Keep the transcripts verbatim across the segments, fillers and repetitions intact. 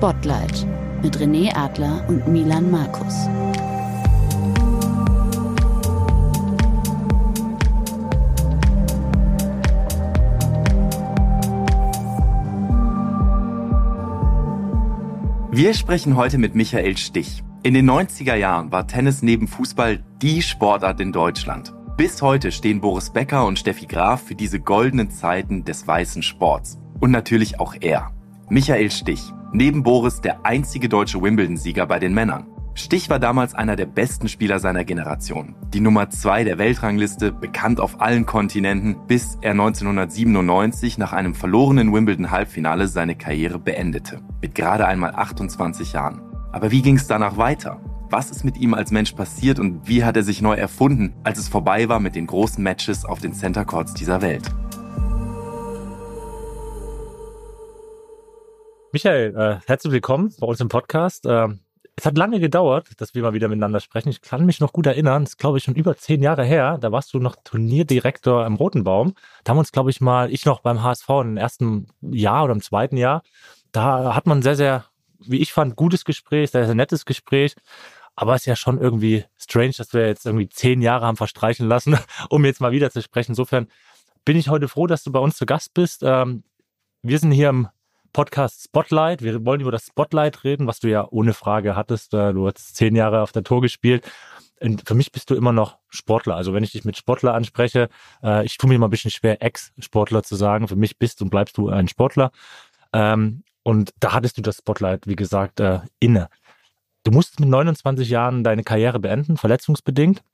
Spotlight mit René Adler und Milan Markus. Wir sprechen heute mit Michael Stich. In den neunziger Jahren war Tennis neben Fußball die Sportart in Deutschland. Bis heute stehen Boris Becker und Steffi Graf für diese goldenen Zeiten des weißen Sports. Und natürlich auch er, Michael Stich. Neben Boris der einzige deutsche Wimbledon-Sieger bei den Männern. Stich war damals einer der besten Spieler seiner Generation. Die Nummer zwei der Weltrangliste, bekannt auf allen Kontinenten, bis er neunzehnhundertsiebenundneunzig nach einem verlorenen Wimbledon-Halbfinale seine Karriere beendete. Mit gerade einmal achtundzwanzig Jahren. Aber wie ging es danach weiter? Was ist mit ihm als Mensch passiert und wie hat er sich neu erfunden, als es vorbei war mit den großen Matches auf den Centre Courts dieser Welt? Michael, äh, herzlich willkommen bei uns im Podcast. Ähm, es hat lange gedauert, dass wir mal wieder miteinander sprechen. Ich kann mich noch gut erinnern, das ist, glaube ich, schon über zehn Jahre her. Da warst du noch Turnierdirektor im Rotenbaum. Da haben uns, glaube ich, mal, ich noch beim H S V im ersten Jahr oder im zweiten Jahr, da hat man sehr, sehr, wie ich fand, gutes Gespräch, sehr, sehr nettes Gespräch. Aber es ist ja schon irgendwie strange, dass wir jetzt irgendwie zehn Jahre haben verstreichen lassen, um jetzt mal wieder zu sprechen. Insofern bin ich heute froh, dass du bei uns zu Gast bist. Ähm, wir sind hier im Podcast Spotlight. Wir wollen über das Spotlight reden, was du ja ohne Frage hattest. Du hast zehn Jahre auf der Tour gespielt. Und für mich bist du immer noch Sportler. Also wenn ich dich mit Sportler anspreche, ich tue mir immer ein bisschen schwer, Ex-Sportler zu sagen. Für mich bist und bleibst du ein Sportler. Und da hattest du das Spotlight, wie gesagt, inne. Du musst mit neunundzwanzig Jahren deine Karriere beenden, verletzungsbedingt.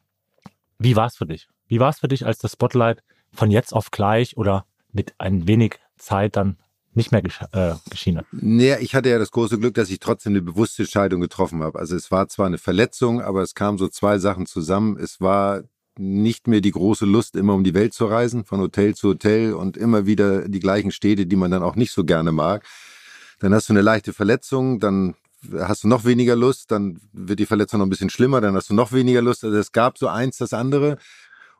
Wie war es für dich? Wie war es für dich, als das Spotlight von jetzt auf gleich oder mit ein wenig Zeit dann nicht mehr gesch- äh, geschehen hat? Naja, ich hatte ja das große Glück, dass ich trotzdem eine bewusste Entscheidung getroffen habe. Also es war zwar eine Verletzung, aber es kamen so zwei Sachen zusammen. Es war nicht mehr die große Lust, immer um die Welt zu reisen, von Hotel zu Hotel und immer wieder die gleichen Städte, die man dann auch nicht so gerne mag. Dann hast du eine leichte Verletzung, dann hast du noch weniger Lust, dann wird die Verletzung noch ein bisschen schlimmer, dann hast du noch weniger Lust. Also es gab so eins das andere.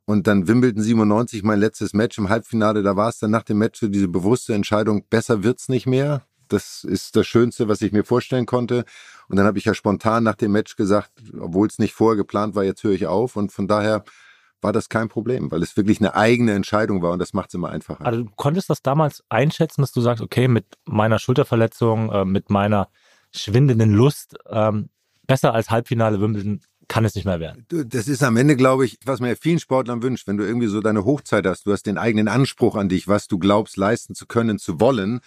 Und dann Wimbledon siebenundneunzig, mein letztes Match im Halbfinale, da war es dann nach dem Match so diese bewusste Entscheidung, besser wird's nicht mehr. Das ist das Schönste, was ich mir vorstellen konnte. Und dann habe ich ja spontan nach dem Match gesagt, obwohl es nicht vorher geplant war, jetzt höre ich auf. Und von daher war das kein Problem, weil es wirklich eine eigene Entscheidung war und das macht es immer einfacher. Also du konntest das damals einschätzen, dass du sagst, okay, mit meiner Schulterverletzung, äh, mit meiner schwindenden Lust, ähm, besser als Halbfinale Wimbledon kann es nicht mehr werden. Das ist am Ende, glaube ich, was man ja vielen Sportlern wünscht, wenn du irgendwie so deine Hochzeit hast, du hast den eigenen Anspruch an dich, was du glaubst, leisten zu können, zu wollen.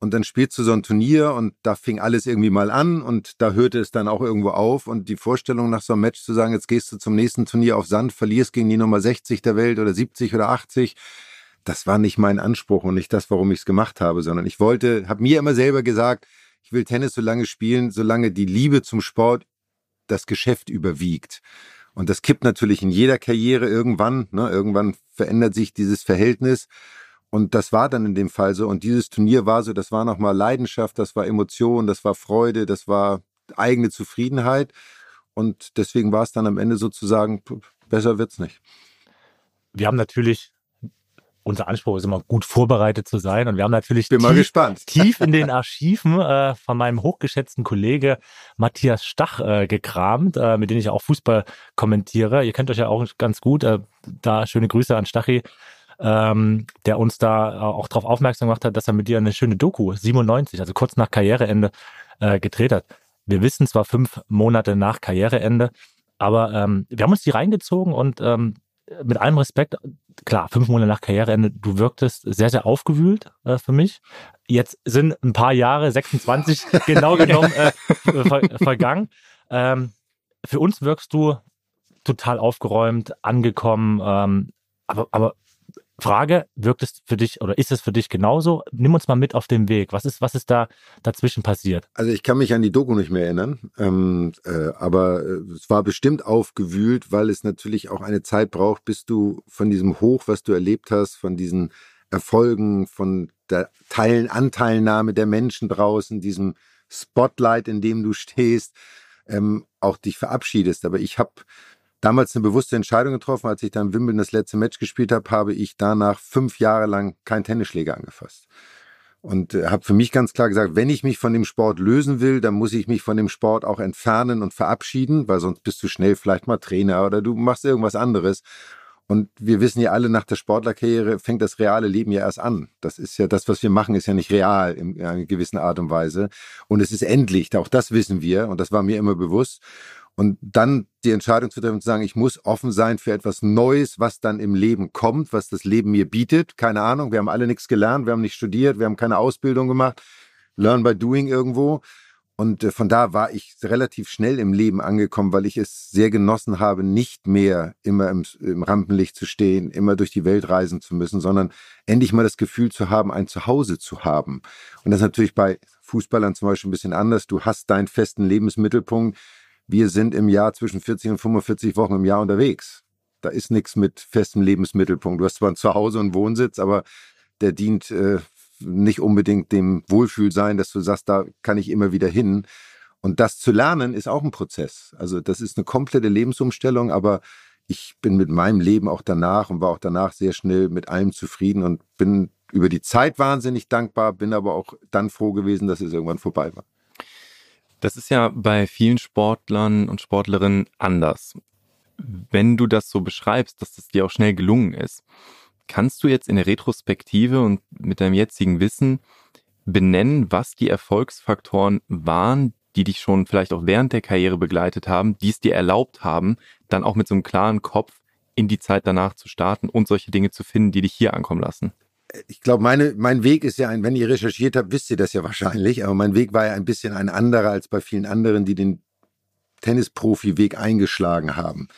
Und dann spielst du so ein Turnier und da fing alles irgendwie mal an und da hörte es dann auch irgendwo auf. Und die Vorstellung nach so einem Match zu sagen, jetzt gehst du zum nächsten Turnier auf Sand, verlierst gegen die Nummer sechzig der Welt oder siebzig oder achtzig, das war nicht mein Anspruch und nicht das, warum ich es gemacht habe, sondern ich wollte, habe mir immer selber gesagt, ich will Tennis so lange spielen, solange die Liebe zum Sport das Geschäft überwiegt. Und das kippt natürlich in jeder Karriere irgendwann. Ne? Irgendwann verändert sich dieses Verhältnis. Und das war dann in dem Fall so. Und dieses Turnier war so, das war nochmal Leidenschaft, das war Emotion, das war Freude, das war eigene Zufriedenheit. Und deswegen war es dann am Ende sozusagen, besser wird's nicht. Wir haben natürlich, unser Anspruch ist immer gut vorbereitet zu sein. Und wir haben natürlich Bin tief, mal gespannt. tief in den Archiven äh, von meinem hochgeschätzten Kollege Matthias Stach äh, gekramt, äh, mit dem ich auch Fußball kommentiere. Ihr kennt euch ja auch ganz gut. Äh, da schöne Grüße an Stachi, ähm, der uns da auch darauf aufmerksam gemacht hat, dass er mit dir eine schöne Doku, siebenundneunzig, also kurz nach Karriereende, äh, gedreht hat. Wir wissen zwar fünf Monate nach Karriereende, aber ähm, wir haben uns die reingezogen und ähm, mit allem Respekt, klar, fünf Monate nach Karriereende, du wirktest sehr, sehr aufgewühlt äh, für mich. Jetzt sind ein paar Jahre, sechsundzwanzig genau genommen, äh, ver- vergangen. Ähm, für uns wirkst du total aufgeräumt, angekommen. Ähm, aber, aber Frage, wirkt es für dich oder ist es für dich genauso? Nimm uns mal mit auf den Weg. Was ist, was ist da dazwischen passiert? Also ich kann mich an die Doku nicht mehr erinnern, ähm, äh, aber es war bestimmt aufgewühlt, weil es natürlich auch eine Zeit braucht, bis du von diesem Hoch, was du erlebt hast, von diesen Erfolgen, von der Teil- Anteilnahme der Menschen draußen, diesem Spotlight, in dem du stehst, ähm, auch dich verabschiedest. Aber ich habe damals eine bewusste Entscheidung getroffen, als ich dann Wimbledon das letzte Match gespielt habe, habe ich danach fünf Jahre lang keinen Tennisschläger angefasst. Und äh, habe für mich ganz klar gesagt, wenn ich mich von dem Sport lösen will, dann muss ich mich von dem Sport auch entfernen und verabschieden, weil sonst bist du schnell vielleicht mal Trainer oder du machst irgendwas anderes. Und wir wissen ja alle, nach der Sportlerkarriere fängt das reale Leben ja erst an. Das ist ja das, was wir machen, ist ja nicht real in einer gewissen Art und Weise. Und es ist endlich, auch das wissen wir und das war mir immer bewusst. Und dann die Entscheidung zu treffen, zu sagen, ich muss offen sein für etwas Neues, was dann im Leben kommt, was das Leben mir bietet. Keine Ahnung, wir haben alle nichts gelernt, wir haben nicht studiert, wir haben keine Ausbildung gemacht. Learn by doing irgendwo. Und von da war ich relativ schnell im Leben angekommen, weil ich es sehr genossen habe, nicht mehr immer im, im Rampenlicht zu stehen, immer durch die Welt reisen zu müssen, sondern endlich mal das Gefühl zu haben, ein Zuhause zu haben. Und das ist natürlich bei Fußballern zum Beispiel ein bisschen anders. Du hast deinen festen Lebensmittelpunkt. Wir sind im Jahr zwischen vierzig und fünfundvierzig Wochen im Jahr unterwegs. Da ist nichts mit festem Lebensmittelpunkt. Du hast zwar ein Zuhause und einen Wohnsitz, aber der dient äh, nicht unbedingt dem Wohlfühlsein, dass du sagst, da kann ich immer wieder hin. Und das zu lernen ist auch ein Prozess. Also das ist eine komplette Lebensumstellung, aber ich bin mit meinem Leben auch danach und war auch danach sehr schnell mit allem zufrieden und bin über die Zeit wahnsinnig dankbar, bin aber auch dann froh gewesen, dass es irgendwann vorbei war. Das ist ja bei vielen Sportlern und Sportlerinnen anders. Wenn du das so beschreibst, dass das dir auch schnell gelungen ist, kannst du jetzt in der Retrospektive und mit deinem jetzigen Wissen benennen, was die Erfolgsfaktoren waren, die dich schon vielleicht auch während der Karriere begleitet haben, die es dir erlaubt haben, dann auch mit so einem klaren Kopf in die Zeit danach zu starten und solche Dinge zu finden, die dich hier ankommen lassen? Ich glaube, meine, mein Weg ist ja ein, wenn ihr recherchiert habt, wisst ihr das ja wahrscheinlich, aber mein Weg war ja ein bisschen ein anderer als bei vielen anderen, die den Tennisprofi-Weg eingeschlagen haben.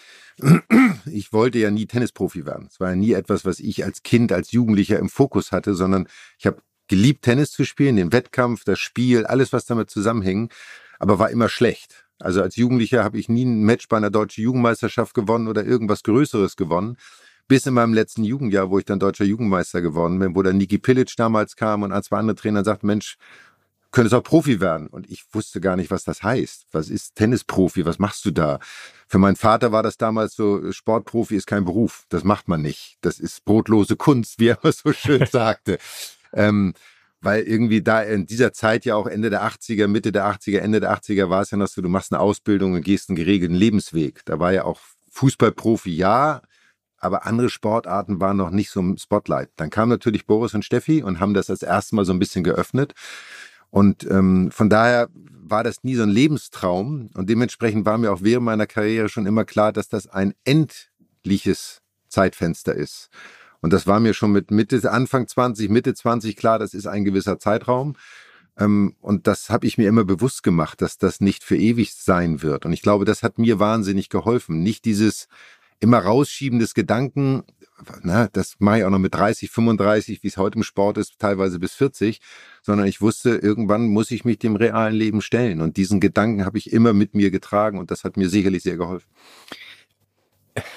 Ich wollte ja nie Tennisprofi werden. Es war ja nie etwas, was ich als Kind, als Jugendlicher im Fokus hatte, sondern ich habe geliebt, Tennis zu spielen, den Wettkampf, das Spiel, alles, was damit zusammenhing, aber war immer schlecht. Also als Jugendlicher habe ich nie ein Match bei einer deutschen Jugendmeisterschaft gewonnen oder irgendwas Größeres gewonnen. Bis in meinem letzten Jugendjahr, wo ich dann deutscher Jugendmeister geworden bin, wo dann Niki Pilic damals kam und ein, zwei andere Trainer sagten, Mensch, könntest auch Profi werden. Und ich wusste gar nicht, was das heißt. Was ist Tennisprofi? Was machst du da? Für meinen Vater war das damals so, Sportprofi ist kein Beruf. Das macht man nicht. Das ist brotlose Kunst, wie er so schön sagte. ähm, weil irgendwie da in dieser Zeit ja auch Ende der achtziger, Mitte der achtziger, Ende der achtziger war es ja noch so, du machst eine Ausbildung und gehst einen geregelten Lebensweg. Da war ja auch Fußballprofi, ja, aber andere Sportarten waren noch nicht so im Spotlight. Dann kamen natürlich Boris und Steffi und haben das als erstes Mal so ein bisschen geöffnet. Und ähm, von daher war das nie so ein Lebenstraum. Und dementsprechend war mir auch während meiner Karriere schon immer klar, dass das ein endliches Zeitfenster ist. Und das war mir schon mit Mitte, Anfang zwanzig, Mitte zwanzig klar, das ist ein gewisser Zeitraum. Ähm, und das habe ich mir immer bewusst gemacht, dass das nicht für ewig sein wird. Und ich glaube, das hat mir wahnsinnig geholfen. Nicht dieses immer rausschieben des Gedanken, na, das mache ich auch noch mit dreißig, fünfunddreißig, wie es heute im Sport ist, teilweise bis vierzig, sondern ich wusste, irgendwann muss ich mich dem realen Leben stellen. Und diesen Gedanken habe ich immer mit mir getragen und das hat mir sicherlich sehr geholfen.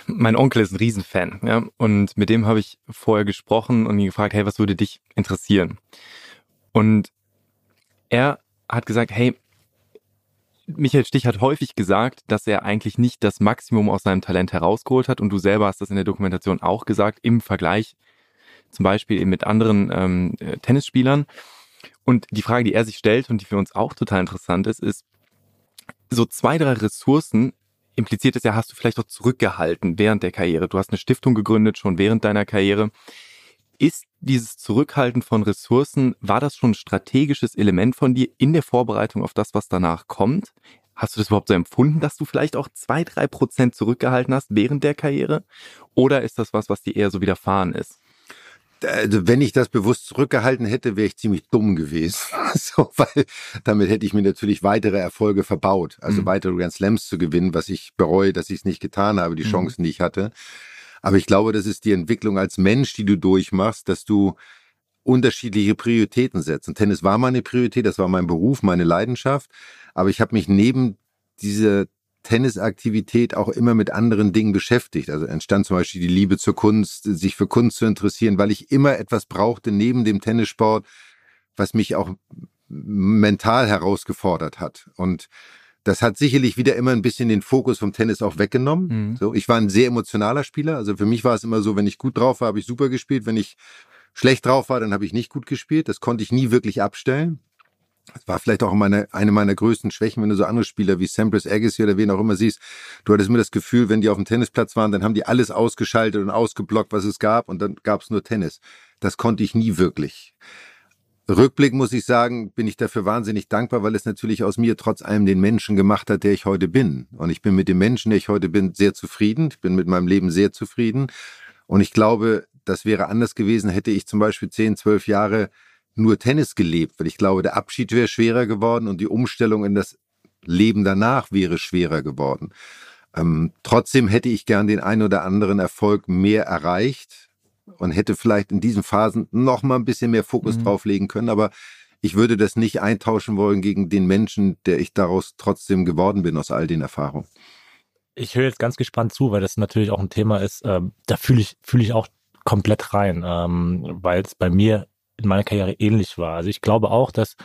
Mein Onkel ist ein Riesenfan, ja, und mit dem habe ich vorher gesprochen und ihn gefragt, hey, was würde dich interessieren? Und er hat gesagt, hey, Michael Stich hat häufig gesagt, dass er eigentlich nicht das Maximum aus seinem Talent herausgeholt hat. Und du selber hast das in der Dokumentation auch gesagt, im Vergleich zum Beispiel eben mit anderen ähm, Tennisspielern. Und die Frage, die er sich stellt und die für uns auch total interessant ist, ist, so zwei, drei Ressourcen impliziert es ja, hast du vielleicht auch zurückgehalten während der Karriere. Du hast eine Stiftung gegründet, schon während deiner Karriere. Ist dieses Zurückhalten von Ressourcen, war das schon ein strategisches Element von dir in der Vorbereitung auf das, was danach kommt? Hast du das überhaupt so empfunden, dass du vielleicht auch zwei, drei Prozent zurückgehalten hast während der Karriere? Oder ist das was, was dir eher so widerfahren ist? Also wenn ich das bewusst zurückgehalten hätte, wäre ich ziemlich dumm gewesen. So, weil damit hätte ich mir natürlich weitere Erfolge verbaut. Also mhm. weitere Grand Slams zu gewinnen, was ich bereue, dass ich es nicht getan habe, die mhm. Chancen, die ich hatte. Aber ich glaube, das ist die Entwicklung als Mensch, die du durchmachst, dass du unterschiedliche Prioritäten setzt. Und Tennis war meine Priorität, das war mein Beruf, meine Leidenschaft. Aber ich habe mich neben dieser Tennisaktivität auch immer mit anderen Dingen beschäftigt. Also entstand zum Beispiel die Liebe zur Kunst, sich für Kunst zu interessieren, weil ich immer etwas brauchte neben dem Tennissport, was mich auch mental herausgefordert hat. Und das hat sicherlich wieder immer ein bisschen den Fokus vom Tennis auch weggenommen. Mhm. So, ich war ein sehr emotionaler Spieler. Also für mich war es immer so, wenn ich gut drauf war, habe ich super gespielt. Wenn ich schlecht drauf war, dann habe ich nicht gut gespielt. Das konnte ich nie wirklich abstellen. Das war vielleicht auch meine, eine meiner größten Schwächen, wenn du so andere Spieler wie Sampras, Agassi oder wen auch immer siehst. Du hattest immer das Gefühl, wenn die auf dem Tennisplatz waren, dann haben die alles ausgeschaltet und ausgeblockt, was es gab, und dann gab es nur Tennis. Das konnte ich nie wirklich. Rückblick muss ich sagen, bin ich dafür wahnsinnig dankbar, weil es natürlich aus mir trotz allem den Menschen gemacht hat, der ich heute bin. Und ich bin mit dem Menschen, der ich heute bin, sehr zufrieden. Ich bin mit meinem Leben sehr zufrieden. Und ich glaube, das wäre anders gewesen, hätte ich zum Beispiel zehn, zwölf Jahre nur Tennis gelebt, weil ich glaube, der Abschied wäre schwerer geworden und die Umstellung in das Leben danach wäre schwerer geworden. Ähm, trotzdem hätte ich gern den einen oder anderen Erfolg mehr erreicht und hätte vielleicht in diesen Phasen noch mal ein bisschen mehr Fokus mhm. drauflegen können, aber ich würde das nicht eintauschen wollen gegen den Menschen, der ich daraus trotzdem geworden bin, aus all den Erfahrungen. Ich höre jetzt ganz gespannt zu, weil das natürlich auch ein Thema ist, ähm, da fühle ich, fühl ich auch komplett rein, ähm, weil es bei mir in meiner Karriere ähnlich war. Also ich glaube auch, dass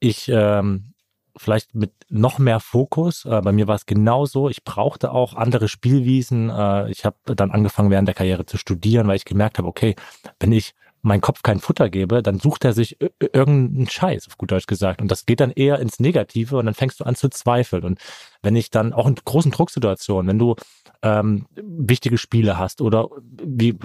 ich ähm, vielleicht mit noch mehr Fokus, äh, bei mir war es genauso, ich brauchte auch andere Spielwiesen. Äh, ich habe dann angefangen, während der Karriere zu studieren, weil ich gemerkt habe, okay, wenn ich meinen Kopf kein Futter gebe, dann sucht er sich irgendeinen Scheiß, auf gut Deutsch gesagt. Und das geht dann eher ins Negative und dann fängst du an zu zweifeln. Und wenn ich dann auch in großen Drucksituationen, wenn du ähm, wichtige Spiele hast oder wie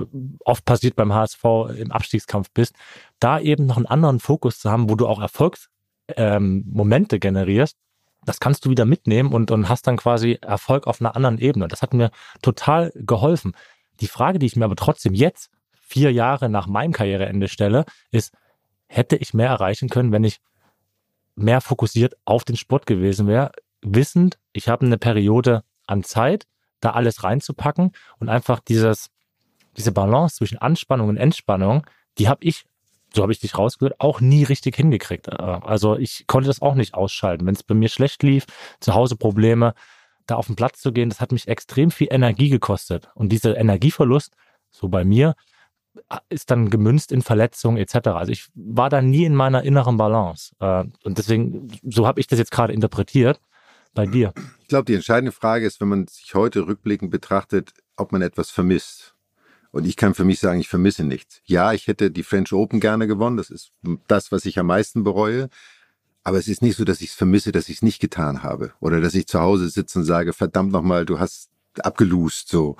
oft passiert beim H S V im Abstiegskampf bist, da eben noch einen anderen Fokus zu haben, wo du auch Erfolgsmomente ähm, generierst, das kannst du wieder mitnehmen und, und hast dann quasi Erfolg auf einer anderen Ebene. Das hat mir total geholfen. Die Frage, die ich mir aber trotzdem jetzt vier Jahre nach meinem Karriereende stelle, ist, hätte ich mehr erreichen können, wenn ich mehr fokussiert auf den Sport gewesen wäre, wissend, ich habe eine Periode an Zeit, da alles reinzupacken und einfach dieses, diese Balance zwischen Anspannung und Entspannung, die habe ich, so habe ich dich rausgehört, auch nie richtig hingekriegt. Also ich konnte das auch nicht ausschalten. Wenn es bei mir schlecht lief, zu Hause Probleme, da auf den Platz zu gehen, das hat mich extrem viel Energie gekostet. Und dieser Energieverlust, so bei mir, ist dann gemünzt in Verletzungen et cetera. Also ich war da nie in meiner inneren Balance. Und deswegen, so habe ich das jetzt gerade interpretiert bei dir. Ich glaube, die entscheidende Frage ist, wenn man sich heute rückblickend betrachtet, ob man etwas vermisst. Und ich kann für mich sagen, ich vermisse nichts. Ja, ich hätte die French Open gerne gewonnen. Das ist das, was ich am meisten bereue. Aber es ist nicht so, dass ich es vermisse, dass ich es nicht getan habe. Oder dass ich zu Hause sitze und sage, verdammt nochmal, du hast abgelust, so.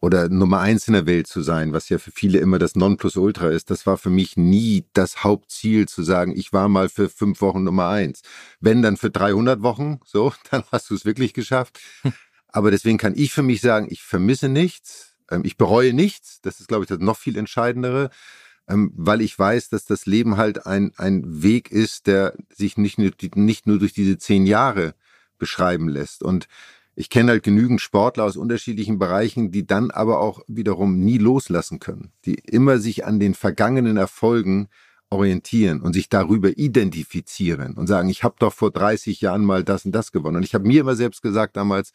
Oder Nummer eins in der Welt zu sein, was ja für viele immer das Nonplusultra ist. Das war für mich nie das Hauptziel, zu sagen, ich war mal für fünf Wochen Nummer eins. Wenn, dann für dreihundert Wochen, so, dann hast du es wirklich geschafft. Aber deswegen kann ich für mich sagen, ich vermisse nichts, ich bereue nichts. Das ist, glaube ich, das noch viel Entscheidendere, weil ich weiß, dass das Leben halt ein, ein Weg ist, der sich nicht nur, nicht nur durch diese zehn Jahre beschreiben lässt. Und ich kenne halt genügend Sportler aus unterschiedlichen Bereichen, die dann aber auch wiederum nie loslassen können, die immer sich an den vergangenen Erfolgen orientieren und sich darüber identifizieren und sagen, ich habe doch vor dreißig Jahren mal das und das gewonnen. Und ich habe mir immer selbst gesagt damals,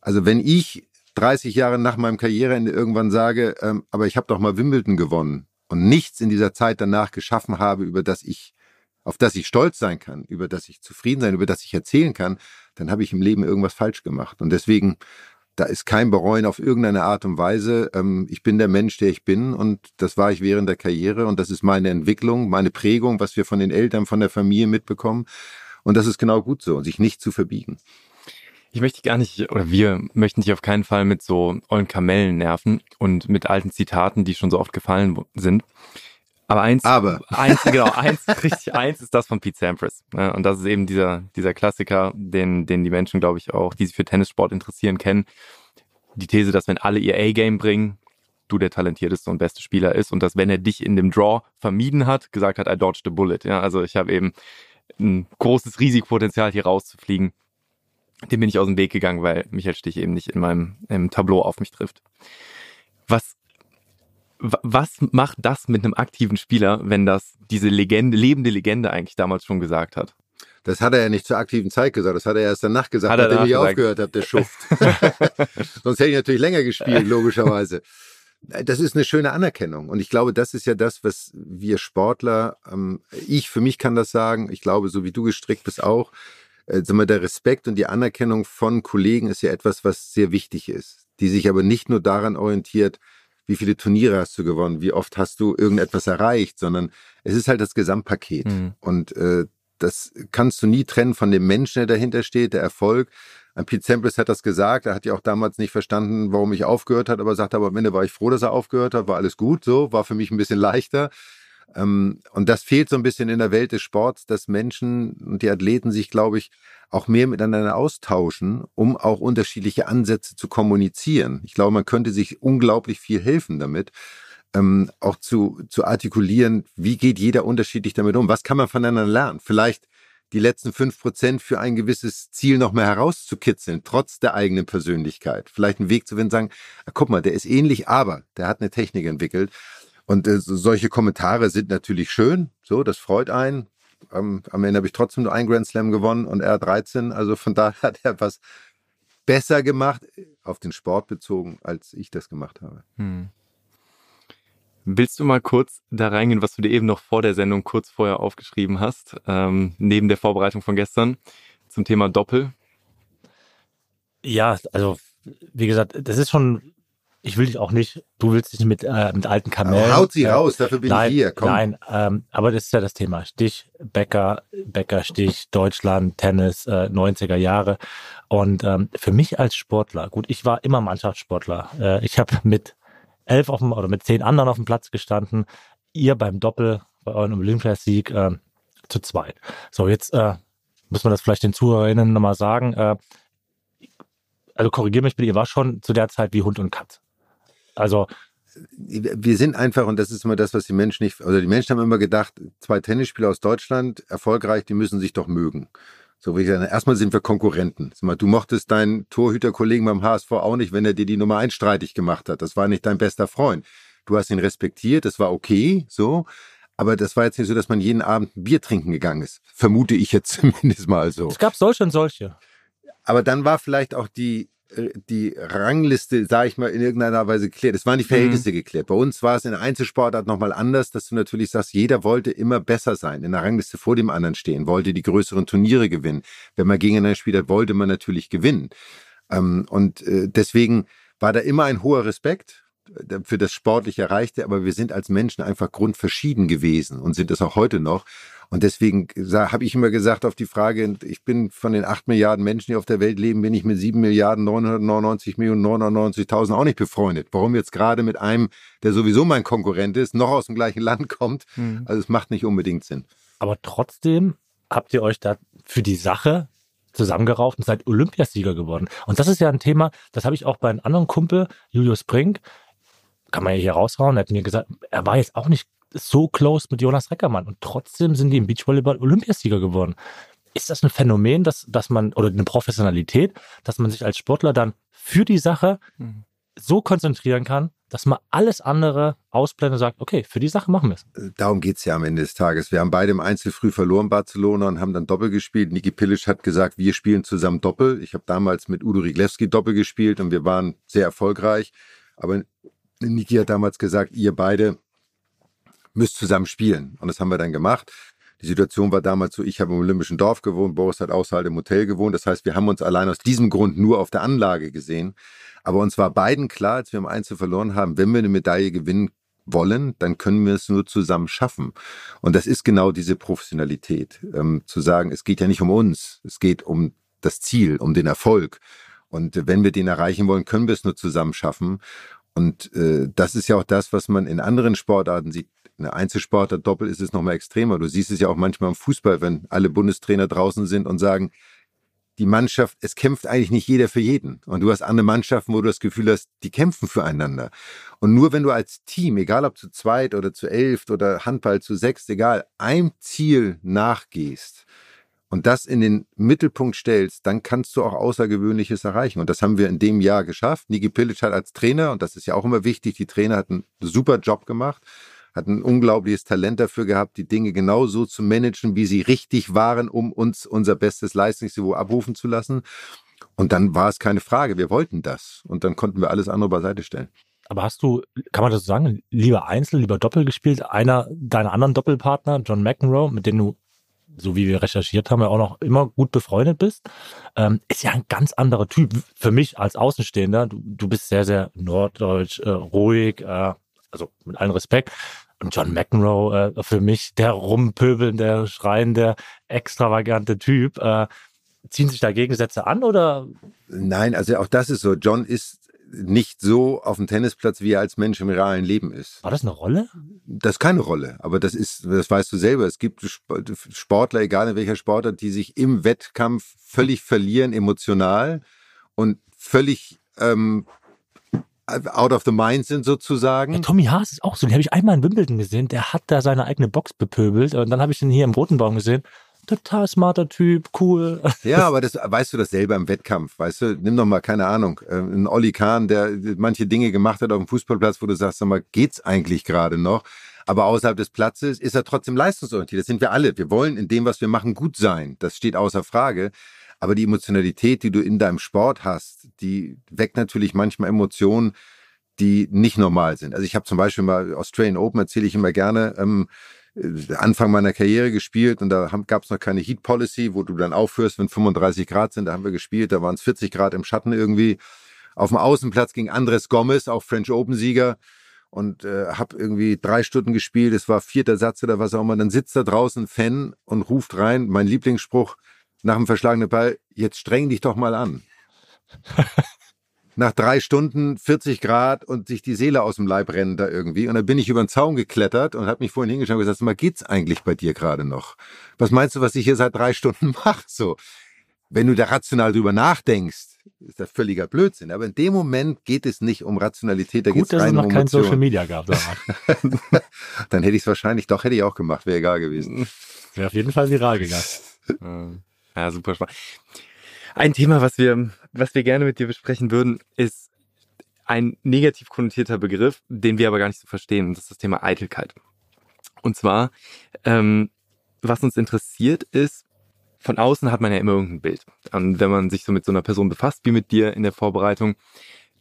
also wenn ich dreißig Jahre nach meinem Karriereende irgendwann sage, ähm, aber ich habe doch mal Wimbledon gewonnen und nichts in dieser Zeit danach geschaffen habe, über das ich auf das ich stolz sein kann, über das ich zufrieden sein, über das ich erzählen kann, dann habe ich im Leben irgendwas falsch gemacht. Und deswegen, da ist kein Bereuen auf irgendeine Art und Weise. Ich bin der Mensch, der ich bin, und das war ich während der Karriere, und das ist meine Entwicklung, meine Prägung, was wir von den Eltern, von der Familie mitbekommen, und das ist genau gut so, sich nicht zu verbiegen. Ich möchte gar nicht, oder wir möchten dich auf keinen Fall mit so ollen Kamellen nerven und mit alten Zitaten, die schon so oft gefallen sind. Aber eins, Aber. eins, genau, eins, richtig, eins ist das von Pete Sampras. Ja, und das ist eben dieser, dieser Klassiker, den, den die Menschen, glaube ich, auch, die sich für Tennissport interessieren, kennen. Die These, dass wenn alle ihr A-Game bringen, du der talentierteste und beste Spieler ist, und dass wenn er dich in dem Draw vermieden hat, gesagt hat, I dodged a bullet. Ja, also ich habe eben ein großes Risikopotenzial, hier rauszufliegen. Dem bin ich aus dem Weg gegangen, weil Michael Stich eben nicht in meinem im Tableau auf mich trifft. Was Was macht das mit einem aktiven Spieler, wenn das diese Legende, lebende Legende eigentlich damals schon gesagt hat? Das hat er ja nicht zur aktiven Zeit gesagt, das hat er erst danach gesagt, hat er nachdem ich gesagt. aufgehört habe, der Schuft. Sonst hätte ich natürlich länger gespielt, logischerweise. Das ist eine schöne Anerkennung, und ich glaube, das ist ja das, was wir Sportler, ähm, ich für mich kann das sagen, ich glaube, so wie du gestrickt bist auch, äh, der Respekt und die Anerkennung von Kollegen ist ja etwas, was sehr wichtig ist, die sich aber nicht nur daran orientiert, wie viele Turniere hast du gewonnen, wie oft hast du irgendetwas erreicht, sondern es ist halt das Gesamtpaket. Mhm. Und äh, das kannst du nie trennen von dem Menschen, der dahinter steht, der Erfolg. Pete Sampras hat das gesagt, er hat ja auch damals nicht verstanden, warum ich aufgehört habe, aber sagte, aber am Ende war ich froh, dass er aufgehört hat, war alles gut, so, war für mich ein bisschen leichter. Und das fehlt so ein bisschen in der Welt des Sports, dass Menschen und die Athleten sich, glaube ich, auch mehr miteinander austauschen, um auch unterschiedliche Ansätze zu kommunizieren. Ich glaube, man könnte sich unglaublich viel helfen damit, auch zu, zu artikulieren, wie geht jeder unterschiedlich damit um, was kann man voneinander lernen, vielleicht die letzten fünf Prozent für ein gewisses Ziel noch mehr herauszukitzeln, trotz der eigenen Persönlichkeit. Vielleicht einen Weg zu finden, sagen, guck mal, der ist ähnlich, aber der hat eine Technik entwickelt. Und äh, solche Kommentare sind natürlich schön, so, das freut einen. Ähm, am Ende habe ich trotzdem nur einen Grand Slam gewonnen und er dreizehn, also von daher hat er was besser gemacht, auf den Sport bezogen, als ich das gemacht habe. Hm. Willst du mal kurz da reingehen, was du dir eben noch vor der Sendung kurz vorher aufgeschrieben hast, ähm, neben der Vorbereitung von gestern, zum Thema Doppel? Ja, also wie gesagt, das ist schon, ich will dich auch nicht, du willst dich mit, äh, mit alten Kamellen. Aber haut sie äh, raus, dafür bin nein, ich hier. Komm. Nein, ähm, aber das ist ja das Thema. Stich, Becker, Becker, Stich, Deutschland, Tennis, äh, neunziger Jahre. Und ähm, für mich als Sportler, gut, ich war immer Mannschaftssportler. Äh, ich habe mit elf auf dem, oder mit zehn anderen auf dem Platz gestanden, ihr beim Doppel, bei eurem Olympiasieg äh, zu zweit. So, jetzt äh, muss man das vielleicht den ZuhörerInnen nochmal sagen. Äh, also korrigiere mich bitte, ihr war schon zu der Zeit wie Hund und Katz. Also wir sind einfach, und das ist immer das, was die Menschen nicht, also die Menschen haben immer gedacht, zwei Tennisspieler aus Deutschland, erfolgreich, die müssen sich doch mögen. So, wie ich sage, erstmal sind wir Konkurrenten. Du mochtest deinen Torhüterkollegen beim H S V auch nicht, wenn er dir die Nummer eins streitig gemacht hat. Das war nicht dein bester Freund. Du hast ihn respektiert, das war okay, so. Aber das war jetzt nicht so, dass man jeden Abend ein Bier trinken gegangen ist. Vermute ich jetzt zumindest mal so. Es gab solche und solche. Aber dann war vielleicht auch die, die Rangliste, sage ich mal, in irgendeiner Weise geklärt. Es waren die Verhältnisse mhm. geklärt. Bei uns war es in der Einzelsportart nochmal anders, dass du natürlich sagst, jeder wollte immer besser sein, in der Rangliste vor dem anderen stehen, wollte die größeren Turniere gewinnen. Wenn man gegeneinander gespielt hat, wollte man natürlich gewinnen. Und deswegen war da immer ein hoher Respekt für das sportlich Erreichte, aber wir sind als Menschen einfach grundverschieden gewesen und sind es auch heute noch. Und deswegen habe ich immer gesagt auf die Frage, ich bin von den acht Milliarden Menschen, die auf der Welt leben, bin ich mit sieben Milliarden neunhundertneunundneunzig Millionen neunhundertneunundneunzigtausend auch nicht befreundet. Warum jetzt gerade mit einem, der sowieso mein Konkurrent ist, noch aus dem gleichen Land kommt? Mhm. Also es macht nicht unbedingt Sinn. Aber trotzdem habt ihr euch da für die Sache zusammengerauft und seid Olympiasieger geworden. Und das ist ja ein Thema, das habe ich auch bei einem anderen Kumpel, Julius Brink, kann man ja hier raushauen, er hat mir gesagt, er war jetzt auch nicht so close mit Jonas Reckermann und trotzdem sind die im Beachvolleyball Olympiasieger geworden. Ist das ein Phänomen, dass, dass man, oder eine Professionalität, dass man sich als Sportler dann für die Sache mhm. so konzentrieren kann, dass man alles andere ausblendet und sagt, okay, für die Sache machen wir es. Darum geht es ja am Ende des Tages. Wir haben beide im Einzel früh verloren, Barcelona, und haben dann Doppel gespielt. Niki Pilic hat gesagt, wir spielen zusammen Doppel. Ich habe damals mit Udo Riglewski Doppel gespielt und wir waren sehr erfolgreich. Aber Niki hat damals gesagt, ihr beide müsst zusammen spielen. Und das haben wir dann gemacht. Die Situation war damals so, ich habe im Olympischen Dorf gewohnt, Boris hat außerhalb im Hotel gewohnt. Das heißt, wir haben uns allein aus diesem Grund nur auf der Anlage gesehen. Aber uns war beiden klar, als wir im Einzel verloren haben, wenn wir eine Medaille gewinnen wollen, dann können wir es nur zusammen schaffen. Und das ist genau diese Professionalität. Ähm, zu sagen, es geht ja nicht um uns, es geht um das Ziel, um den Erfolg. Und äh, wenn wir den erreichen wollen, können wir es nur zusammen schaffen. Und äh, das ist ja auch das, was man in anderen Sportarten sieht. Eine Einzelsportart, Doppel ist es nochmal extremer. Du siehst es ja auch manchmal im Fußball, wenn alle Bundestrainer draußen sind und sagen, die Mannschaft, es kämpft eigentlich nicht jeder für jeden. Und du hast andere Mannschaften, wo du das Gefühl hast, die kämpfen füreinander. Und nur wenn du als Team, egal ob zu zweit oder zu elft oder Handball zu sechst, egal, einem Ziel nachgehst und das in den Mittelpunkt stellst, dann kannst du auch Außergewöhnliches erreichen. Und das haben wir in dem Jahr geschafft. Niki Pilic hat als Trainer, und das ist ja auch immer wichtig, die Trainer hat einen super Job gemacht, hat ein unglaubliches Talent dafür gehabt, die Dinge genauso zu managen, wie sie richtig waren, um uns unser bestes Leistungsniveau abrufen zu lassen. Und dann war es keine Frage, wir wollten das. Und dann konnten wir alles andere beiseite stellen. Aber hast du, kann man das so sagen, lieber Einzel, lieber Doppel gespielt? Einer deiner anderen Doppelpartner, John McEnroe, mit dem du so wie wir recherchiert haben, ja auch noch immer gut befreundet bist, ähm, ist ja ein ganz anderer Typ für mich als Außenstehender. Du, du bist sehr, sehr norddeutsch, äh, ruhig, äh, also mit allem Respekt. Und John McEnroe, äh, für mich der rumpöbelnde, schreiende, extravagante Typ. Äh, ziehen sich da Gegensätze an, oder? Nein, also auch das ist so. John ist nicht so auf dem Tennisplatz, wie er als Mensch im realen Leben ist. War das eine Rolle? Das ist keine Rolle, aber das ist, das weißt du selber. Es gibt Sportler, egal in welcher Sportart, die sich im Wettkampf völlig verlieren, emotional und völlig ähm, out of the mind sind sozusagen. Ja, Tommy Haas ist auch so, den habe ich einmal in Wimbledon gesehen, der hat da seine eigene Box bepöbelt und dann habe ich den hier im Rotenbaum gesehen. Total smarter Typ, cool. Ja, aber das weißt du das selber im Wettkampf, weißt du? Nimm doch mal, keine Ahnung, einen Oli Kahn, der manche Dinge gemacht hat auf dem Fußballplatz, wo du sagst, sag mal, geht's eigentlich gerade noch? Aber außerhalb des Platzes ist er trotzdem leistungsorientiert. Das sind wir alle. Wir wollen in dem, was wir machen, gut sein. Das steht außer Frage. Aber die Emotionalität, die du in deinem Sport hast, die weckt natürlich manchmal Emotionen, die nicht normal sind. Also ich habe zum Beispiel mal Australian Open, erzähle ich immer gerne, ähm, Anfang meiner Karriere gespielt und da gab es noch keine Heat Policy, wo du dann aufhörst, wenn fünfunddreißig Grad sind. Da haben wir gespielt, da waren es vierzig Grad im Schatten irgendwie. Auf dem Außenplatz ging Andres Gomez, auch French Open Sieger, und äh, habe irgendwie drei Stunden gespielt. Es war vierter Satz oder was auch immer. Dann sitzt da draußen ein Fan und ruft rein, mein Lieblingsspruch nach dem verschlagenen Ball, jetzt streng dich doch mal an. Nach drei Stunden, vierzig Grad und sich die Seele aus dem Leib rennen da irgendwie. Und dann bin ich über den Zaun geklettert und habe mich vorhin hingeschaut und gesagt, mal, geht's eigentlich bei dir gerade noch? Was meinst du, was ich hier seit drei Stunden mache? So, wenn du da rational drüber nachdenkst, ist das völliger Blödsinn. Aber in dem Moment geht es nicht um Rationalität, da geht es rein um Emotionen. Gut, dass es noch kein Social Media gab damals. Dann hätte ich es wahrscheinlich, doch hätte ich auch gemacht, wäre egal gewesen. Wäre auf jeden Fall viral gegangen. Ja, super spannend. Ein Thema, was wir, was wir gerne mit dir besprechen würden, ist ein negativ konnotierter Begriff, den wir aber gar nicht so verstehen. Und das ist das Thema Eitelkeit. Und zwar, ähm, was uns interessiert ist, von außen hat man ja immer irgendein Bild. Und wenn man sich so mit so einer Person befasst, wie mit dir in der Vorbereitung,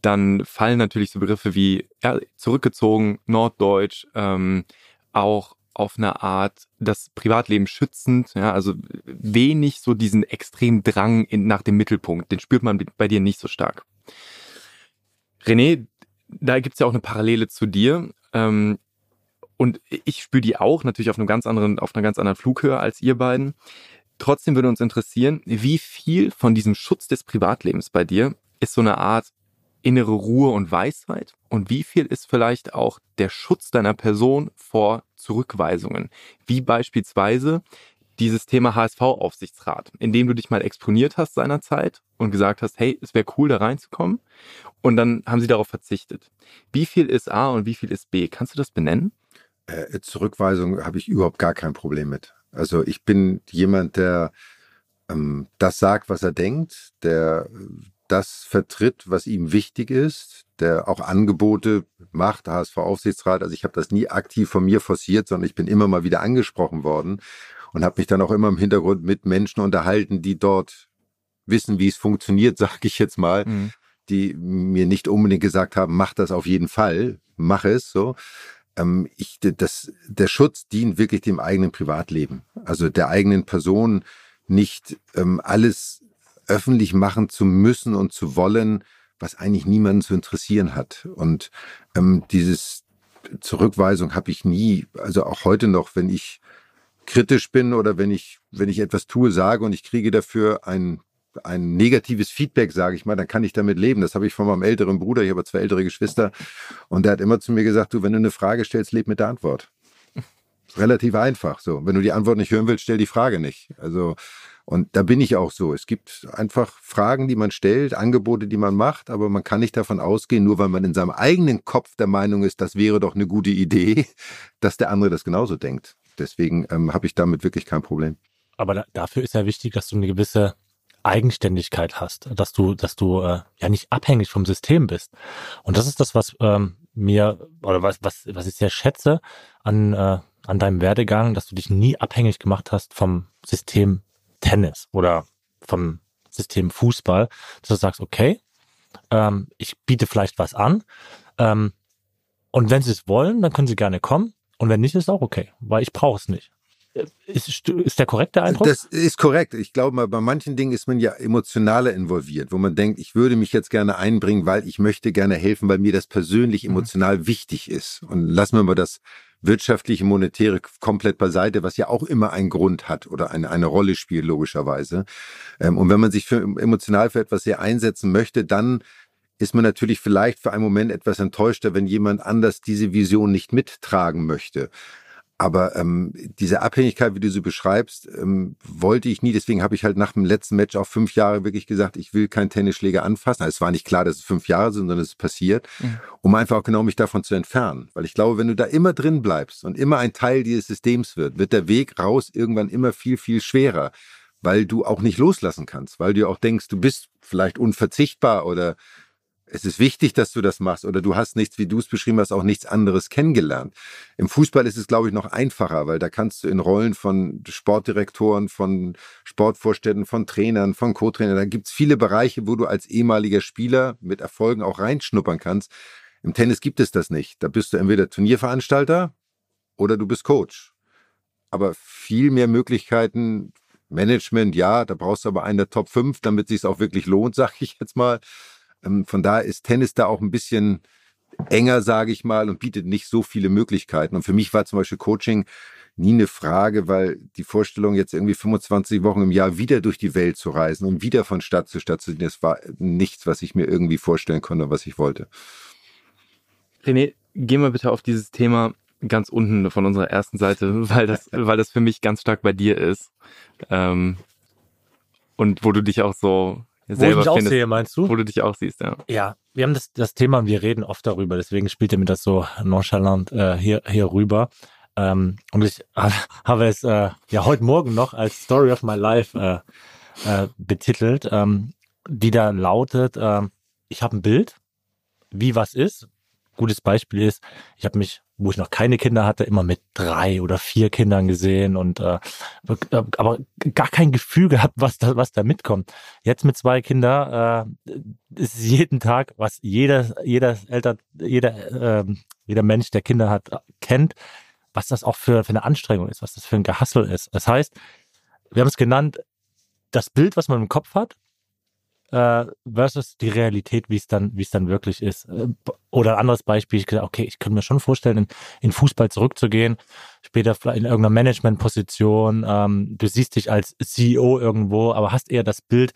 dann fallen natürlich so Begriffe wie ja, zurückgezogen, norddeutsch, ähm, auch auf eine Art das Privatleben schützend, ja, also wenig so diesen extremen Drang in, nach dem Mittelpunkt, den spürt man bei dir nicht so stark. René, da gibt's ja auch eine Parallele zu dir, ähm, und ich spüre die auch natürlich auf einem ganz anderen, auf einer ganz anderen Flughöhe als ihr beiden. Trotzdem würde uns interessieren, wie viel von diesem Schutz des Privatlebens bei dir ist so eine Art innere Ruhe und Weisheit und wie viel ist vielleicht auch der Schutz deiner Person vor Zurückweisungen, wie beispielsweise dieses Thema H S V-Aufsichtsrat, in dem du dich mal exponiert hast seinerzeit und gesagt hast, hey, es wäre cool, da reinzukommen, und dann haben sie darauf verzichtet. Wie viel ist A und wie viel ist B? Kannst du das benennen? Äh, Zurückweisung habe ich überhaupt gar kein Problem mit. Also ich bin jemand, der ähm, das sagt, was er denkt, der das vertritt, was ihm wichtig ist, der auch Angebote macht, H S V-Aufsichtsrat. Also ich habe das nie aktiv von mir forciert, sondern ich bin immer mal wieder angesprochen worden und habe mich dann auch immer im Hintergrund mit Menschen unterhalten, die dort wissen, wie es funktioniert, sage ich jetzt mal, mhm. die mir nicht unbedingt gesagt haben, mach das auf jeden Fall, mach es so. Ähm, ich, das, der Schutz dient wirklich dem eigenen Privatleben, also der eigenen Person, nicht ähm, alles öffentlich machen zu müssen und zu wollen, was eigentlich niemanden zu interessieren hat. Und ähm, dieses Zurückweisung habe ich nie, also auch heute noch, wenn ich kritisch bin oder wenn ich, wenn ich etwas tue, sage und ich kriege dafür ein, ein negatives Feedback, sage ich mal, dann kann ich damit leben. Das habe ich von meinem älteren Bruder, ich habe zwei ältere Geschwister, und der hat immer zu mir gesagt, du, wenn du eine Frage stellst, leb mit der Antwort. Relativ einfach so. Wenn du die Antwort nicht hören willst, stell die Frage nicht. Also, und da bin ich auch so. Es gibt einfach Fragen, die man stellt, Angebote, die man macht, aber man kann nicht davon ausgehen, nur weil man in seinem eigenen Kopf der Meinung ist, das wäre doch eine gute Idee, dass der andere das genauso denkt. Deswegen ähm, habe ich damit wirklich kein Problem. Aber da, dafür ist ja wichtig, dass du eine gewisse Eigenständigkeit hast, dass du, dass du äh, ja nicht abhängig vom System bist. Und das ist das, was ähm, mir, oder was, was, was ich sehr schätze an äh, an deinem Werdegang, dass du dich nie abhängig gemacht hast vom System Tennis oder vom System Fußball, dass du sagst, okay, ähm, ich biete vielleicht was an, ähm, und wenn sie es wollen, dann können sie gerne kommen, und wenn nicht, ist auch okay, weil ich brauche es nicht. Ist, ist der korrekte Eindruck? Das ist korrekt. Ich glaube, bei manchen Dingen ist man ja emotionaler involviert, wo man denkt, ich würde mich jetzt gerne einbringen, weil ich möchte gerne helfen, weil mir das persönlich emotional mhm. wichtig ist. Und lassen wir mal das wirtschaftliche, monetäre komplett beiseite, was ja auch immer einen Grund hat oder eine, eine Rolle spielt, logischerweise. Und wenn man sich für, emotional für etwas sehr einsetzen möchte, dann ist man natürlich vielleicht für einen Moment etwas enttäuschter, wenn jemand anders diese Vision nicht mittragen möchte. Aber ähm, diese Abhängigkeit, wie du sie beschreibst, ähm, wollte ich nie. Deswegen habe ich halt nach dem letzten Match auch fünf Jahre wirklich gesagt, ich will keinen Tennisschläger anfassen. Also es war nicht klar, dass es fünf Jahre sind, sondern es ist passiert, ja. um einfach auch genau mich davon zu entfernen. Weil ich glaube, wenn du da immer drin bleibst und immer ein Teil dieses Systems wird, wird der Weg raus irgendwann immer viel, viel schwerer, weil du auch nicht loslassen kannst, weil du auch denkst, du bist vielleicht unverzichtbar oder es ist wichtig, dass du das machst oder du hast nichts, wie du es beschrieben hast, auch nichts anderes kennengelernt. Im Fußball ist es, glaube ich, noch einfacher, weil da kannst du in Rollen von Sportdirektoren, von Sportvorständen, von Trainern, von Co-Trainern, da gibt es viele Bereiche, wo du als ehemaliger Spieler mit Erfolgen auch reinschnuppern kannst. Im Tennis gibt es das nicht. Da bist du entweder Turnierveranstalter oder du bist Coach. Aber viel mehr Möglichkeiten, Management, ja, da brauchst du aber einen der Top fünf, damit es sich auch wirklich lohnt, sage ich jetzt mal. Von daher ist Tennis da auch ein bisschen enger, sage ich mal, und bietet nicht so viele Möglichkeiten. Und für mich war zum Beispiel Coaching nie eine Frage, weil die Vorstellung, jetzt irgendwie fünfundzwanzig Wochen im Jahr wieder durch die Welt zu reisen und wieder von Stadt zu Stadt zu gehen, das war nichts, was ich mir irgendwie vorstellen konnte, was ich wollte. René, gehen wir bitte auf dieses Thema ganz unten von unserer ersten Seite, weil das, weil das für mich ganz stark bei dir ist. Ähm, und wo du dich auch so... Wo ich mich auch sehe, meinst du? Wo du dich auch siehst, ja. Ja, wir haben das, das Thema und wir reden oft darüber, deswegen spielt ihr mir das so nonchalant äh, hier, hier rüber. Ähm, und ich äh, habe es äh, ja heute Morgen noch als Story of my Life äh, äh, betitelt, ähm, die da lautet, äh, ich habe ein Bild, wie was ist. Gutes Beispiel ist, ich habe mich, wo ich noch keine Kinder hatte, immer mit drei oder vier Kindern gesehen und äh, aber gar kein Gefühl gehabt, was da, was da mitkommt. Jetzt mit zwei Kindern äh, ist jeden Tag, was jeder, jeder Eltern, jeder, äh, jeder Mensch, der Kinder hat, kennt, was das auch für, für eine Anstrengung ist, was das für ein Gehassel ist. Das heißt, wir haben es genannt, das Bild, was man im Kopf hat, versus die Realität, wie es dann, wie es dann wirklich ist. Oder ein anderes Beispiel, ich gesagt, okay, ich könnte mir schon vorstellen, in, in Fußball zurückzugehen, später vielleicht in irgendeiner Managementposition, ähm, du siehst dich als C E O irgendwo, aber hast eher das Bild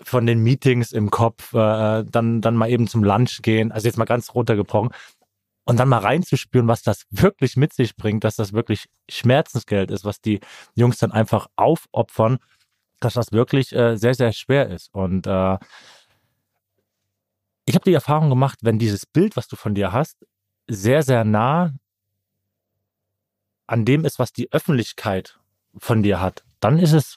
von den Meetings im Kopf, äh, dann, dann mal eben zum Lunch gehen, also jetzt mal ganz runtergebrochen, und dann mal reinzuspüren, was das wirklich mit sich bringt, dass das wirklich Schmerzensgeld ist, was die Jungs dann einfach aufopfern, dass das wirklich äh, sehr, sehr schwer ist. Und äh, ich habe die Erfahrung gemacht, wenn dieses Bild, was du von dir hast, sehr, sehr nah an dem ist, was die Öffentlichkeit von dir hat, dann ist es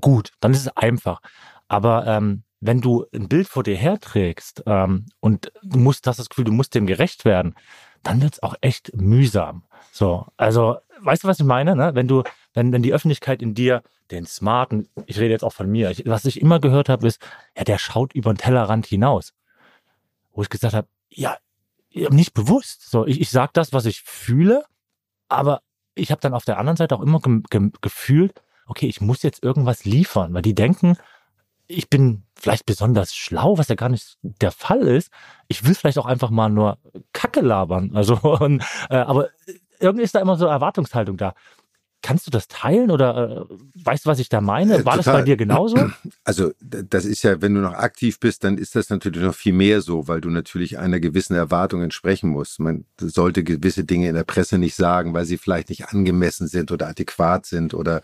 gut, dann ist es einfach. Aber ähm, wenn du ein Bild vor dir herträgst ähm, und du musst, hast das Gefühl, du musst dem gerecht werden, dann wird es auch echt mühsam. So, also, weißt du, was ich meine? Ne? Wenn du, wenn, wenn die Öffentlichkeit in dir den Smarten, ich rede jetzt auch von mir, ich, was ich immer gehört habe, ist, ja, der schaut über den Tellerrand hinaus. Wo ich gesagt habe, ja, nicht bewusst. So, ich, ich sage das, was ich fühle, aber ich habe dann auf der anderen Seite auch immer ge- ge- gefühlt, okay, ich muss jetzt irgendwas liefern, weil die denken, ich bin vielleicht besonders schlau, was ja gar nicht der Fall ist. Ich will vielleicht auch einfach mal nur Kacke labern. Also, und, äh, aber irgendwie ist da immer so eine Erwartungshaltung da. Kannst du das teilen oder äh, weißt du, was ich da meine? War Total. Das bei dir genauso? Also das ist ja, wenn du noch aktiv bist, dann ist das natürlich noch viel mehr so, weil du natürlich einer gewissen Erwartung entsprechen musst. Man sollte gewisse Dinge in der Presse nicht sagen, weil sie vielleicht nicht angemessen sind oder adäquat sind oder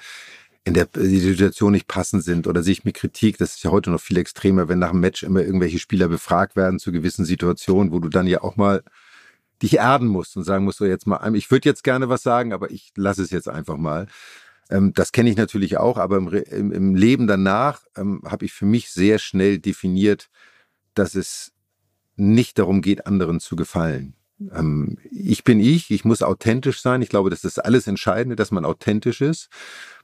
in der Situation nicht passend sind oder sich mit Kritik, das ist ja heute noch viel extremer, wenn nach dem Match immer irgendwelche Spieler befragt werden zu gewissen Situationen, wo du dann ja auch mal dich erden musst und sagen musst, so jetzt mal, ich würde jetzt gerne was sagen, aber ich lasse es jetzt einfach mal. Das kenne ich natürlich auch, aber im, im, im Leben danach habe ich für mich sehr schnell definiert, dass es nicht darum geht, anderen zu gefallen. Ich bin ich, ich muss authentisch sein. Ich glaube, das ist alles Entscheidende, dass man authentisch ist.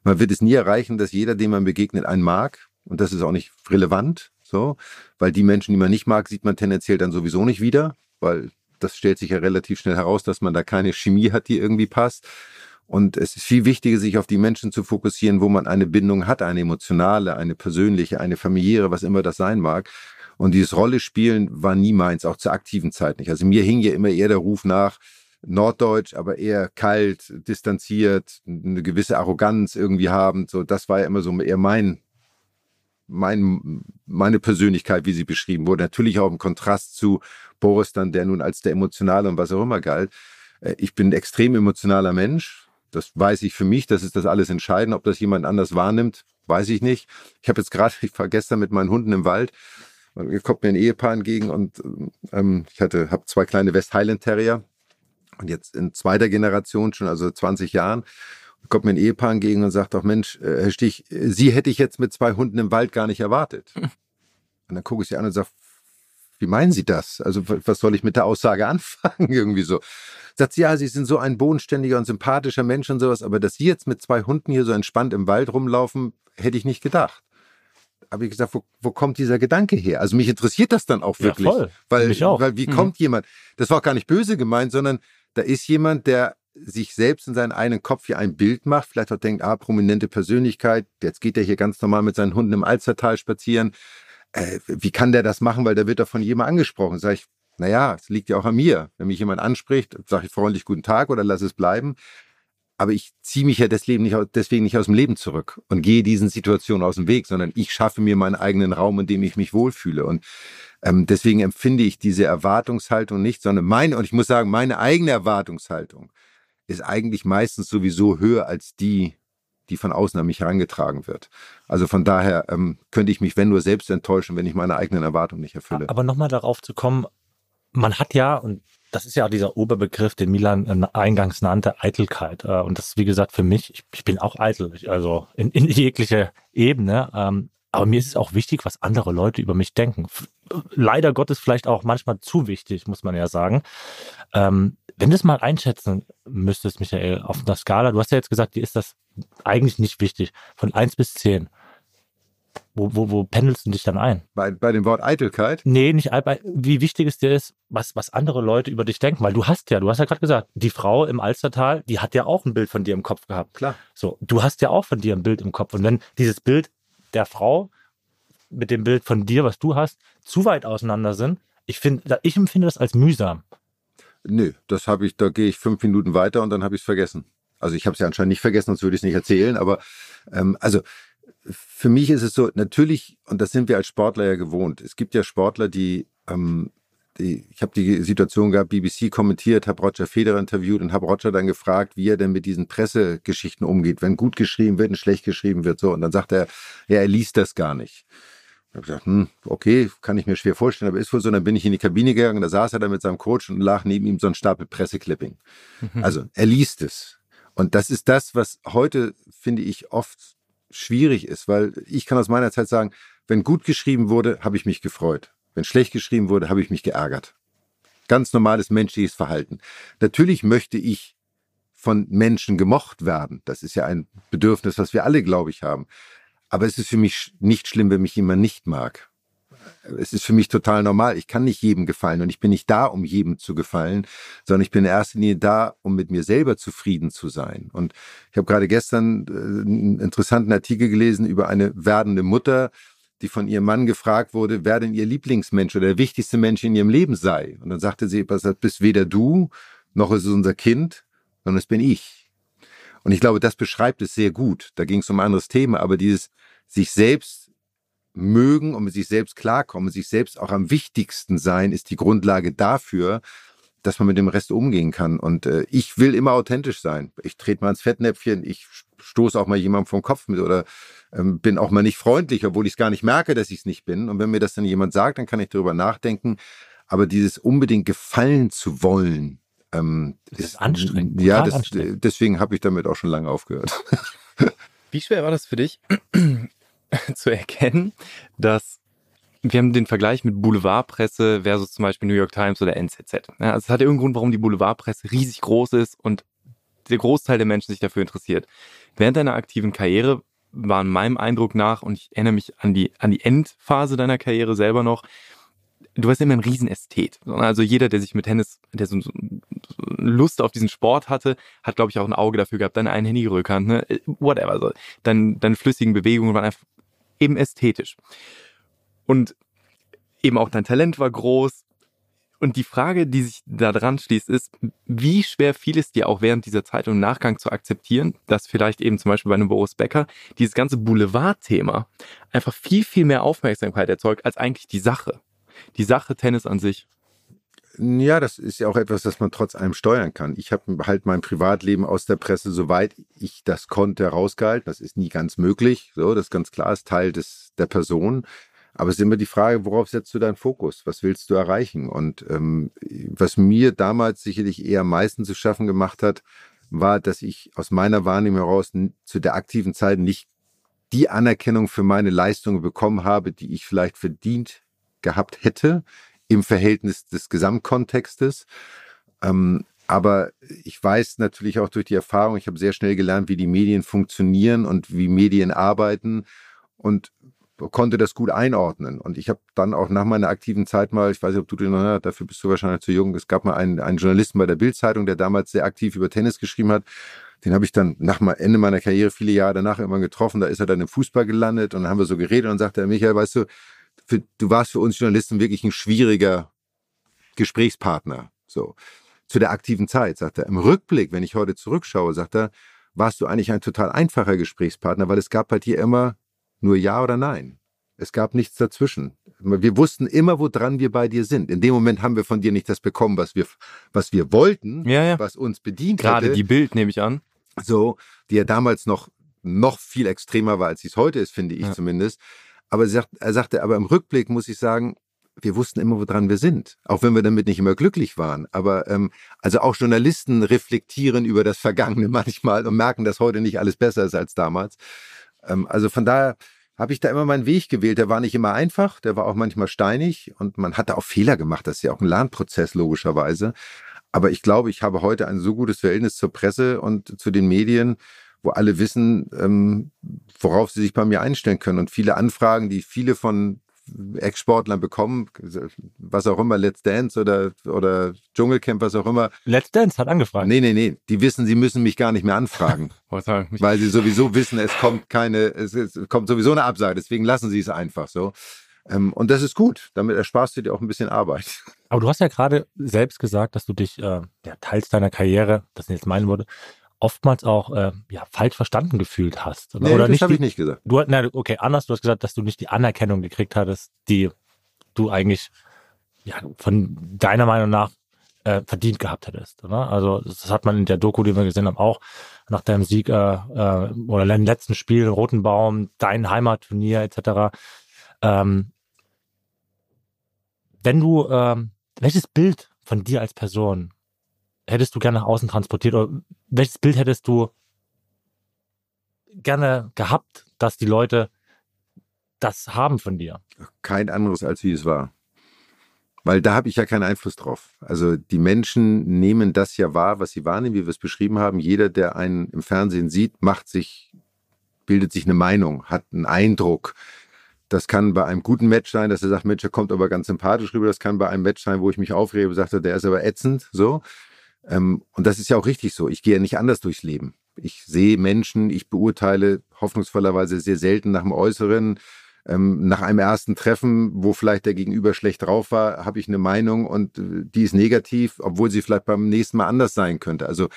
Man wird es nie erreichen, dass jeder, dem man begegnet, einen mag. Und das ist auch nicht relevant, so, weil die Menschen, die man nicht mag, sieht man tendenziell dann sowieso nicht wieder, weil das stellt sich ja relativ schnell heraus, dass man da keine Chemie hat, die irgendwie passt. Und es ist viel wichtiger, sich auf die Menschen zu fokussieren, wo man eine Bindung hat, eine emotionale, eine persönliche, eine familiäre, was immer das sein mag. Und dieses Rollespielen war nie meins, auch zur aktiven Zeit nicht. Also mir hing ja immer eher der Ruf nach, norddeutsch, aber eher kalt, distanziert, eine gewisse Arroganz irgendwie haben. So, das war ja immer so eher mein, mein, meine Persönlichkeit, wie sie beschrieben wurde. Natürlich auch im Kontrast zu Boris dann, der nun als der Emotionale und was auch immer galt. Ich bin ein extrem emotionaler Mensch. Das weiß ich für mich. Das ist das alles entscheidend. Ob das jemand anders wahrnimmt, weiß ich nicht. Ich habe jetzt gerade, ich war gestern mit meinen Hunden im Wald. Hier kommt mir ein Ehepaar entgegen und ähm, ich hatte, habe zwei kleine West Highland Terrier. Und jetzt in zweiter Generation, schon also zwanzig Jahren, kommt mir ein Ehepaar entgegen und sagt auch, Mensch, Herr Stich, Sie hätte ich jetzt mit zwei Hunden im Wald gar nicht erwartet. Und dann gucke ich sie an und sage, wie meinen Sie das? Also was soll ich mit der Aussage anfangen? Irgendwie so. Sagt sie, ja, Sie sind so ein bodenständiger und sympathischer Mensch und sowas, aber dass Sie jetzt mit zwei Hunden hier so entspannt im Wald rumlaufen, hätte ich nicht gedacht. Habe ich gesagt, wo, wo kommt dieser Gedanke her? Also mich interessiert das dann auch wirklich. Ja, voll. Weil, mich auch. Weil wie mhm. kommt jemand, das war auch gar nicht böse gemeint, sondern da ist jemand, der sich selbst in seinen eigenen Kopf hier ein Bild macht, vielleicht auch denkt, ah, prominente Persönlichkeit, jetzt geht der hier ganz normal mit seinen Hunden im Alstertal spazieren. Äh, wie kann der das machen, weil da wird doch von jemand angesprochen. Sag ich, naja, es liegt ja auch an mir. Wenn mich jemand anspricht, sage ich freundlich guten Tag oder lass es bleiben. Aber ich ziehe mich ja deswegen nicht, deswegen nicht aus dem Leben zurück und gehe diesen Situationen aus dem Weg, sondern ich schaffe mir meinen eigenen Raum, in dem ich mich wohlfühle. Und ähm, deswegen empfinde ich diese Erwartungshaltung nicht, sondern meine, und ich muss sagen, meine eigene Erwartungshaltung ist eigentlich meistens sowieso höher als die, die von außen an mich herangetragen wird. Also von daher ähm, könnte ich mich, wenn nur selbst enttäuschen, wenn ich meine eigenen Erwartungen nicht erfülle. Aber nochmal darauf zu kommen, man hat ja, und das ist ja auch dieser Oberbegriff, den Milan eingangs nannte, Eitelkeit. Und das ist, wie gesagt, für mich, ich, ich bin auch eitel, also in, in jeglicher Ebene. Aber mir ist es auch wichtig, was andere Leute über mich denken. Leider Gottes vielleicht auch manchmal zu wichtig, muss man ja sagen. Wenn du es mal einschätzen müsstest, Michael, auf einer Skala, du hast ja jetzt gesagt, dir ist das eigentlich nicht wichtig, von eins bis zehn. Wo, wo, wo pendelst du dich dann ein? Bei, bei dem Wort Eitelkeit? Nee, nicht bei, wie wichtig es dir ist, was, was andere Leute über dich denken. Weil du hast ja, du hast ja gerade gesagt, die Frau im Alstertal, die hat ja auch ein Bild von dir im Kopf gehabt. Klar. So, du hast ja auch von dir ein Bild im Kopf. Und wenn dieses Bild der Frau mit dem Bild von dir, was du hast, zu weit auseinander sind, ich finde, ich empfinde das als mühsam. Nö, das habe ich, da gehe ich fünf Minuten weiter und dann habe ich es vergessen. Also ich habe es ja anscheinend nicht vergessen, sonst würde ich es nicht erzählen. Aber ähm, also... Für mich ist es so, natürlich, und das sind wir als Sportler ja gewohnt, es gibt ja Sportler, die, ähm, die ich habe die Situation gehabt, B B C kommentiert, habe Roger Federer interviewt und habe Roger dann gefragt, wie er denn mit diesen Pressegeschichten umgeht, wenn gut geschrieben wird und schlecht geschrieben wird, so. Und dann sagt er, ja, er liest das gar nicht. Ich habe gesagt, hm, okay, kann ich mir schwer vorstellen, aber ist wohl so. Und dann bin ich in die Kabine gegangen, da saß er dann mit seinem Coach und lag neben ihm so ein Stapel Presseclipping. Mhm. Also, er liest es. Und das ist das, was heute, finde ich, oft schwierig ist, weil ich kann aus meiner Zeit sagen, wenn gut geschrieben wurde, habe ich mich gefreut. Wenn schlecht geschrieben wurde, habe ich mich geärgert. Ganz normales menschliches Verhalten. Natürlich möchte ich von Menschen gemocht werden. Das ist ja ein Bedürfnis, was wir alle, glaube ich, haben. Aber es ist für mich nicht schlimm, wenn mich jemand nicht mag. Es ist für mich total normal. Ich kann nicht jedem gefallen und ich bin nicht da, um jedem zu gefallen, sondern ich bin in erster Linie da, um mit mir selber zufrieden zu sein. Und ich habe gerade gestern einen interessanten Artikel gelesen über eine werdende Mutter, die von ihrem Mann gefragt wurde, wer denn ihr Lieblingsmensch oder der wichtigste Mensch in ihrem Leben sei. Und dann sagte sie, das bist weder du, noch ist es unser Kind, sondern es bin ich. Und ich glaube, das beschreibt es sehr gut. Da ging es um ein anderes Thema, aber dieses sich selbst mögen und mit sich selbst klarkommen, sich selbst auch am wichtigsten sein, ist die Grundlage dafür, dass man mit dem Rest umgehen kann. Und äh, ich will immer authentisch sein. Ich trete mal ins Fettnäpfchen, ich stoße auch mal jemandem vom Kopf mit oder ähm, bin auch mal nicht freundlich, obwohl ich es gar nicht merke, dass ich es nicht bin. Und wenn mir das dann jemand sagt, dann kann ich darüber nachdenken. Aber dieses unbedingt gefallen zu wollen, ähm, das ist, ist anstrengend. Ja, das, anstrengend. Deswegen habe ich damit auch schon lange aufgehört. Wie schwer war das für dich, zu erkennen, dass wir haben den Vergleich mit Boulevardpresse versus zum Beispiel New York Times oder N Z Z. Ja, also es hat irgendeinen Grund, warum die Boulevardpresse riesig groß ist und der Großteil der Menschen sich dafür interessiert. Während deiner aktiven Karriere waren meinem Eindruck nach, und ich erinnere mich an die, an die Endphase deiner Karriere selber noch, du warst immer ein Riesenästhet. Also jeder, der sich mit Tennis, der so Lust auf diesen Sport hatte, hat, glaube ich, auch ein Auge dafür gehabt. Deine einhändige Rückhand, ne? Whatever. So. Deine, deine flüssigen Bewegungen waren einfach eben ästhetisch. Und eben auch dein Talent war groß. Und die Frage, die sich da dran schließt, ist, wie schwer fiel es dir auch während dieser Zeit und im Nachgang zu akzeptieren, dass vielleicht eben zum Beispiel bei einem Boris Becker dieses ganze Boulevardthema einfach viel, viel mehr Aufmerksamkeit erzeugt als eigentlich die Sache. Die Sache Tennis an sich. Ja, das ist ja auch etwas, das man trotz allem steuern kann. Ich habe halt mein Privatleben aus der Presse, soweit ich das konnte, rausgehalten. Das ist nie ganz möglich. So, das ist ganz klar, ist Teil des, der Person. Aber es ist immer die Frage, worauf setzt du deinen Fokus? Was willst du erreichen? Und ähm, was mir damals sicherlich eher am meisten zu schaffen gemacht hat, war, dass ich aus meiner Wahrnehmung heraus zu der aktiven Zeit nicht die Anerkennung für meine Leistungen bekommen habe, die ich vielleicht verdient gehabt hätte im Verhältnis des Gesamtkontextes. Ähm, aber ich weiß natürlich auch durch die Erfahrung, ich habe sehr schnell gelernt, wie die Medien funktionieren und wie Medien arbeiten und konnte das gut einordnen. Und ich habe dann auch nach meiner aktiven Zeit mal, ich weiß nicht, ob du den noch hast, dafür bist du wahrscheinlich zu jung, es gab mal einen, einen Journalisten bei der Bild-Zeitung, der damals sehr aktiv über Tennis geschrieben hat. Den habe ich dann nach Ende meiner Karriere viele Jahre danach irgendwann getroffen. Da ist er dann im Fußball gelandet und dann haben wir so geredet und sagte er, Michael, weißt du, für, du warst für uns Journalisten wirklich ein schwieriger Gesprächspartner. So. Zu der aktiven Zeit, sagt er. Im Rückblick, wenn ich heute zurückschaue, sagt er, warst du eigentlich ein total einfacher Gesprächspartner, weil es gab bei dir immer nur Ja oder Nein. Es gab nichts dazwischen. Wir wussten immer, woran wir bei dir sind. In dem Moment haben wir von dir nicht das bekommen, was wir, was wir wollten, ja, ja. was uns bedient hat. Gerade hätte. Die Bild, nehme ich an. So, die ja damals noch, noch viel extremer war, als sie es heute ist, finde ich ja. zumindest. Aber er sagte, aber im Rückblick muss ich sagen, wir wussten immer, woran wir sind. Auch wenn wir damit nicht immer glücklich waren. Aber ähm, also auch Journalisten reflektieren über das Vergangene manchmal und merken, dass heute nicht alles besser ist als damals. Ähm, also von daher habe ich da immer meinen Weg gewählt. Der war nicht immer einfach, der war auch manchmal steinig und man hat da auch Fehler gemacht. Das ist ja auch ein Lernprozess logischerweise. Aber ich glaube, ich habe heute ein so gutes Verhältnis zur Presse und zu den Medien, wo alle wissen, ähm, worauf sie sich bei mir einstellen können. Und viele Anfragen, die viele von Ex-Sportlern bekommen, was auch immer, Let's Dance oder, oder Dschungelcamp, was auch immer. Let's Dance hat angefragt. Nee, nee, nee. Die wissen, sie müssen mich gar nicht mehr anfragen. Weil sie sowieso wissen, es kommt keine, es, es kommt sowieso eine Absage. Deswegen lassen sie es einfach so. Ähm, und das ist gut. Damit ersparst du dir auch ein bisschen Arbeit. Aber du hast ja gerade selbst gesagt, dass du dich, äh, ja, teils deiner Karriere, das sind jetzt meine Worte, oftmals auch äh, ja, falsch verstanden gefühlt hast. Oder, nee, oder das habe ich nicht gesagt. Du, na, okay, anders, du hast gesagt, dass du nicht die Anerkennung gekriegt hattest, die du eigentlich ja, von deiner Meinung nach äh, verdient gehabt hättest. Oder? Also das hat man in der Doku, die wir gesehen haben, auch nach deinem Sieg äh, äh, oder deinem letzten Spiel, Rotenbaum, dein Heimatturnier et cetera. Ähm, wenn du, äh, welches Bild von dir als Person hättest du gerne nach außen transportiert? Oder welches Bild hättest du gerne gehabt, dass die Leute das haben von dir? Kein anderes, als wie es war. Weil da habe ich ja keinen Einfluss drauf. Also die Menschen nehmen das ja wahr, was sie wahrnehmen, wie wir es beschrieben haben. Jeder, der einen im Fernsehen sieht, macht sich, bildet sich eine Meinung, hat einen Eindruck. Das kann bei einem guten Match sein, dass er sagt, Mensch, der kommt aber ganz sympathisch rüber. Das kann bei einem Match sein, wo ich mich aufrebe, sagt er, der ist aber ätzend, so. Und das ist ja auch richtig so. Ich gehe ja nicht anders durchs Leben. Ich sehe Menschen, ich beurteile hoffnungsvollerweise sehr selten nach dem Äußeren. Nach einem ersten Treffen, wo vielleicht der Gegenüber schlecht drauf war, habe ich eine Meinung und die ist negativ, obwohl sie vielleicht beim nächsten Mal anders sein könnte. Also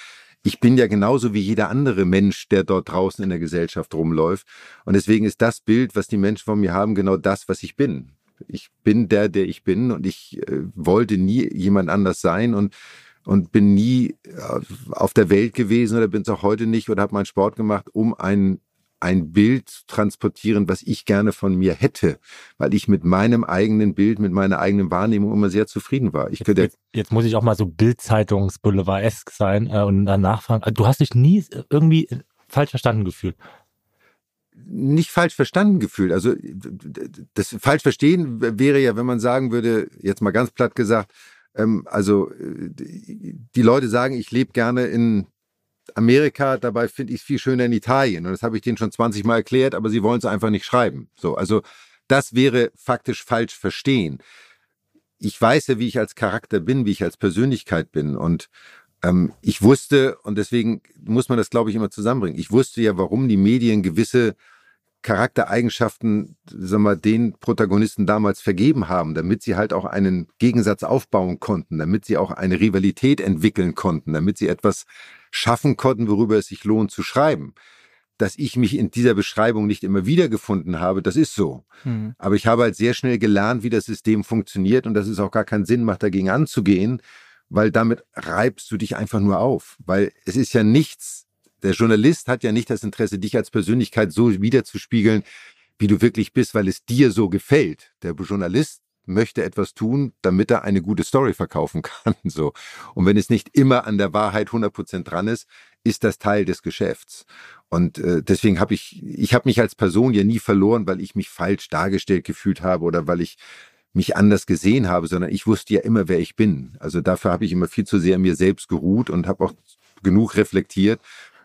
ich bin ja genauso wie jeder andere Mensch, der dort draußen in der Gesellschaft rumläuft. Und deswegen ist das Bild, was die Menschen von mir haben, genau das, was ich bin. Ich bin der, der ich bin und ich äh, wollte nie jemand anders sein und Und bin nie auf der Welt gewesen oder bin es auch heute nicht oder habe meinen Sport gemacht, um ein, ein Bild zu transportieren, was ich gerne von mir hätte. Weil ich mit meinem eigenen Bild, mit meiner eigenen Wahrnehmung immer sehr zufrieden war. Ich jetzt, könnte, jetzt, jetzt muss ich auch mal so Bild-Zeitungs-Boulevard-esk sein äh, und danach fragen. Du hast dich nie irgendwie falsch verstanden gefühlt. Nicht falsch verstanden gefühlt. Also das falsch verstehen wäre ja, wenn man sagen würde, jetzt mal ganz platt gesagt, also die Leute sagen, ich lebe gerne in Amerika, dabei finde ich es viel schöner in Italien. Und das habe ich denen schon zwanzig Mal erklärt, aber sie wollen es einfach nicht schreiben. So, also das wäre faktisch falsch verstehen. ich weiß ja, wie ich als Charakter bin, wie ich als Persönlichkeit bin. Und ähm, ich wusste, und deswegen muss man das, glaube ich, immer zusammenbringen, ich wusste ja, warum die Medien gewisse Charaktereigenschaften, sagen wir, den Protagonisten damals vergeben haben, damit sie halt auch einen Gegensatz aufbauen konnten, damit sie auch eine Rivalität entwickeln konnten, damit sie etwas schaffen konnten, worüber es sich lohnt zu schreiben. Dass ich mich in dieser Beschreibung nicht immer wiedergefunden habe, das ist so. Mhm. Aber ich habe halt sehr schnell gelernt, wie das System funktioniert und dass es auch gar keinen Sinn macht, dagegen anzugehen, weil damit reibst du dich einfach nur auf. Weil es ist ja nichts, der Journalist hat ja nicht das Interesse, dich als Persönlichkeit so wiederzuspiegeln, wie du wirklich bist, weil es dir so gefällt. Der Journalist möchte etwas tun, damit er eine gute Story verkaufen kann. So. Und wenn es nicht immer an der Wahrheit hundert Prozent dran ist, ist das Teil des Geschäfts. Und äh, deswegen habe ich, ich habe mich als Person ja nie verloren, weil ich mich falsch dargestellt gefühlt habe oder weil ich mich anders gesehen habe, sondern ich wusste ja immer, wer ich bin. Also dafür habe ich immer viel zu sehr an mir selbst geruht und habe auch genug reflektiert,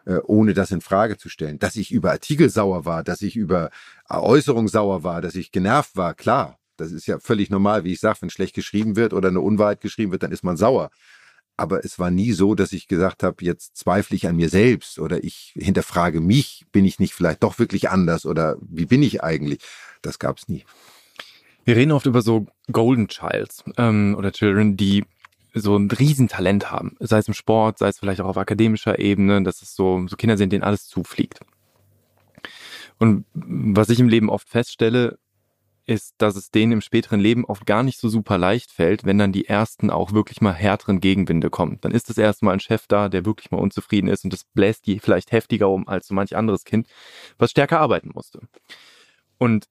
äh, ohne das in Frage zu stellen. Dass ich über Artikel sauer war, dass ich über Äußerungen sauer war, dass ich genervt war, klar. Das ist ja völlig normal, wie ich sage, wenn schlecht geschrieben wird oder eine Unwahrheit geschrieben wird, dann ist man sauer. Aber es war nie so, dass ich gesagt habe, jetzt zweifle ich an mir selbst oder ich hinterfrage mich, bin ich nicht vielleicht doch wirklich anders oder wie bin ich eigentlich? Das gab es nie. Wir reden oft über so Golden Childs ähm, oder Children, die so ein Riesentalent haben, sei es im Sport, sei es vielleicht auch auf akademischer Ebene, dass es so, so Kinder sind, denen alles zufliegt. Und was ich im Leben oft feststelle, ist, dass es denen im späteren Leben oft gar nicht so super leicht fällt, wenn dann die ersten auch wirklich mal härteren Gegenwinde kommen. Dann ist das erste Mal ein Chef da, der wirklich mal unzufrieden ist und das bläst die vielleicht heftiger um als so manch anderes Kind, was stärker arbeiten musste. Und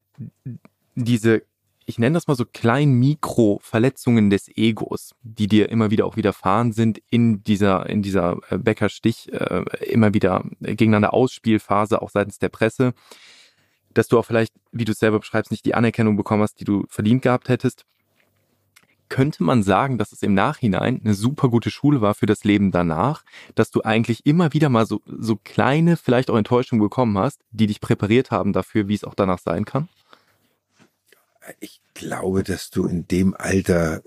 diese, ich nenne das mal so kleinen Mikro-Verletzungen des Egos, die dir immer wieder auch widerfahren sind, in dieser, in dieser Becker-Stich, äh, immer wieder gegeneinander Ausspielphase, auch seitens der Presse, dass du auch vielleicht, wie du es selber beschreibst, nicht die Anerkennung bekommen hast, die du verdient gehabt hättest, könnte man sagen, dass es im Nachhinein eine super gute Schule war für das Leben danach, dass du eigentlich immer wieder mal so, so kleine, vielleicht auch Enttäuschungen bekommen hast, die dich präpariert haben dafür, wie es auch danach sein kann? Ich glaube, dass du in dem Alter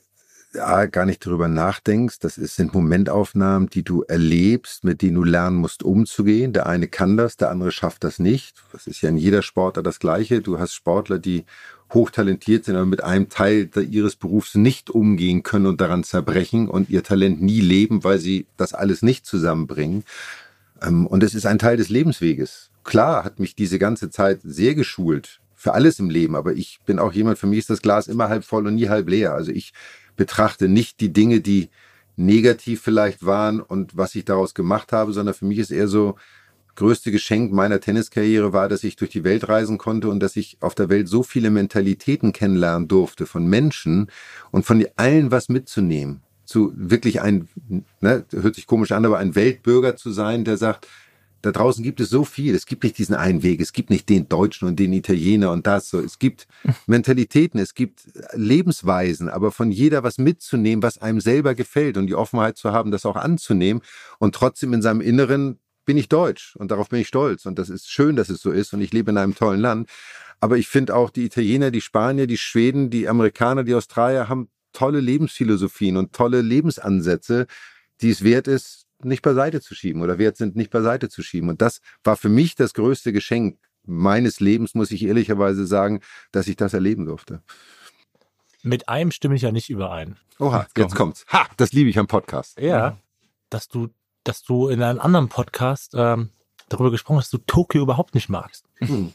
ja, gar nicht darüber nachdenkst. Das ist, sind Momentaufnahmen, die du erlebst, mit denen du lernen musst, umzugehen. Der eine kann das, der andere schafft das nicht. Das ist ja in jeder Sportart das Gleiche. Du hast Sportler, die hochtalentiert sind, aber mit einem Teil ihres Berufs nicht umgehen können und daran zerbrechen und ihr Talent nie leben, weil sie das alles nicht zusammenbringen. Und es ist ein Teil des Lebensweges. Klar hat mich diese ganze Zeit sehr geschult für alles im Leben, aber ich bin auch jemand, für mich ist das Glas immer halb voll und nie halb leer. Also ich betrachte nicht die Dinge, die negativ vielleicht waren und was ich daraus gemacht habe, sondern für mich ist eher so, größte Geschenk meiner Tenniskarriere war, dass ich durch die Welt reisen konnte und dass ich auf der Welt so viele Mentalitäten kennenlernen durfte von Menschen und von allen was mitzunehmen. Zu wirklich ein, ne, hört sich komisch an, aber ein Weltbürger zu sein, der sagt, da draußen gibt es so viel, es gibt nicht diesen einen Weg, es gibt nicht den Deutschen und den Italiener und das so. Es gibt Mentalitäten, es gibt Lebensweisen, aber von jeder was mitzunehmen, was einem selber gefällt und die Offenheit zu haben, das auch anzunehmen und trotzdem in seinem Inneren bin ich deutsch und darauf bin ich stolz und das ist schön, dass es so ist und ich lebe in einem tollen Land, aber ich finde auch die Italiener, die Spanier, die Schweden, die Amerikaner, die Australier haben tolle Lebensphilosophien und tolle Lebensansätze, die es wert ist, nicht beiseite zu schieben oder wert sind, nicht beiseite zu schieben. Und das war für mich das größte Geschenk meines Lebens, muss ich ehrlicherweise sagen, dass ich das erleben durfte. Mit einem stimme ich ja nicht überein. Oha, jetzt, jetzt kommt's. Ha, das liebe ich am Podcast. Ja, ja. Dass du, dass du in einem anderen Podcast ähm, darüber gesprochen hast, dass du Tokio überhaupt nicht magst. Hm.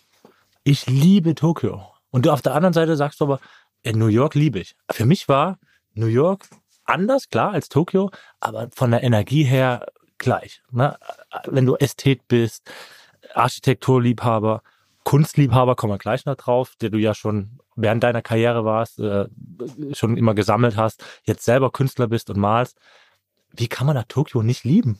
Ich liebe Tokio. Und du auf der anderen Seite sagst du aber, in New York liebe ich. Für mich war New York anders, klar, als Tokio, aber von der Energie her gleich. Ne? Wenn du Ästhet bist, Architekturliebhaber, Kunstliebhaber, kommen wir gleich noch drauf, der du ja schon während deiner Karriere warst, äh, schon immer gesammelt hast, jetzt selber Künstler bist und malst. Wie kann man da Tokio nicht lieben?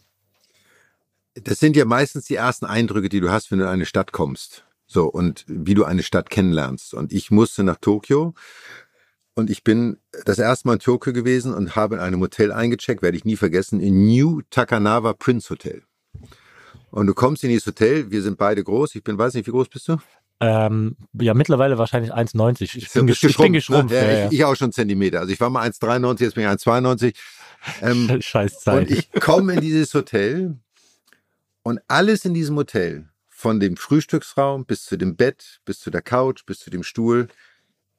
Das sind ja meistens die ersten Eindrücke, die du hast, wenn du in eine Stadt kommst. So, und wie du eine Stadt kennenlernst. Und ich musste nach Tokio. Und ich bin das erste Mal in Tokio gewesen und habe in einem Hotel eingecheckt, werde ich nie vergessen, in New Takanawa Prince Hotel. Und du kommst in dieses Hotel, wir sind beide groß, ich bin, weiß nicht, wie groß bist du? Ähm, ja, mittlerweile wahrscheinlich eins neunzig. Ich, ich bin geschrumpft. Ich, bin geschrumpft. Ja, ja, ja. Ich, ich auch schon Zentimeter. Also ich war mal eins dreiundneunzig, jetzt bin ich eins zweiundneunzig. Ähm, Scheiß Zeit. Und ich komme in dieses Hotel und alles in diesem Hotel, von dem Frühstücksraum bis zu dem Bett, bis zu der Couch, bis zu dem Stuhl,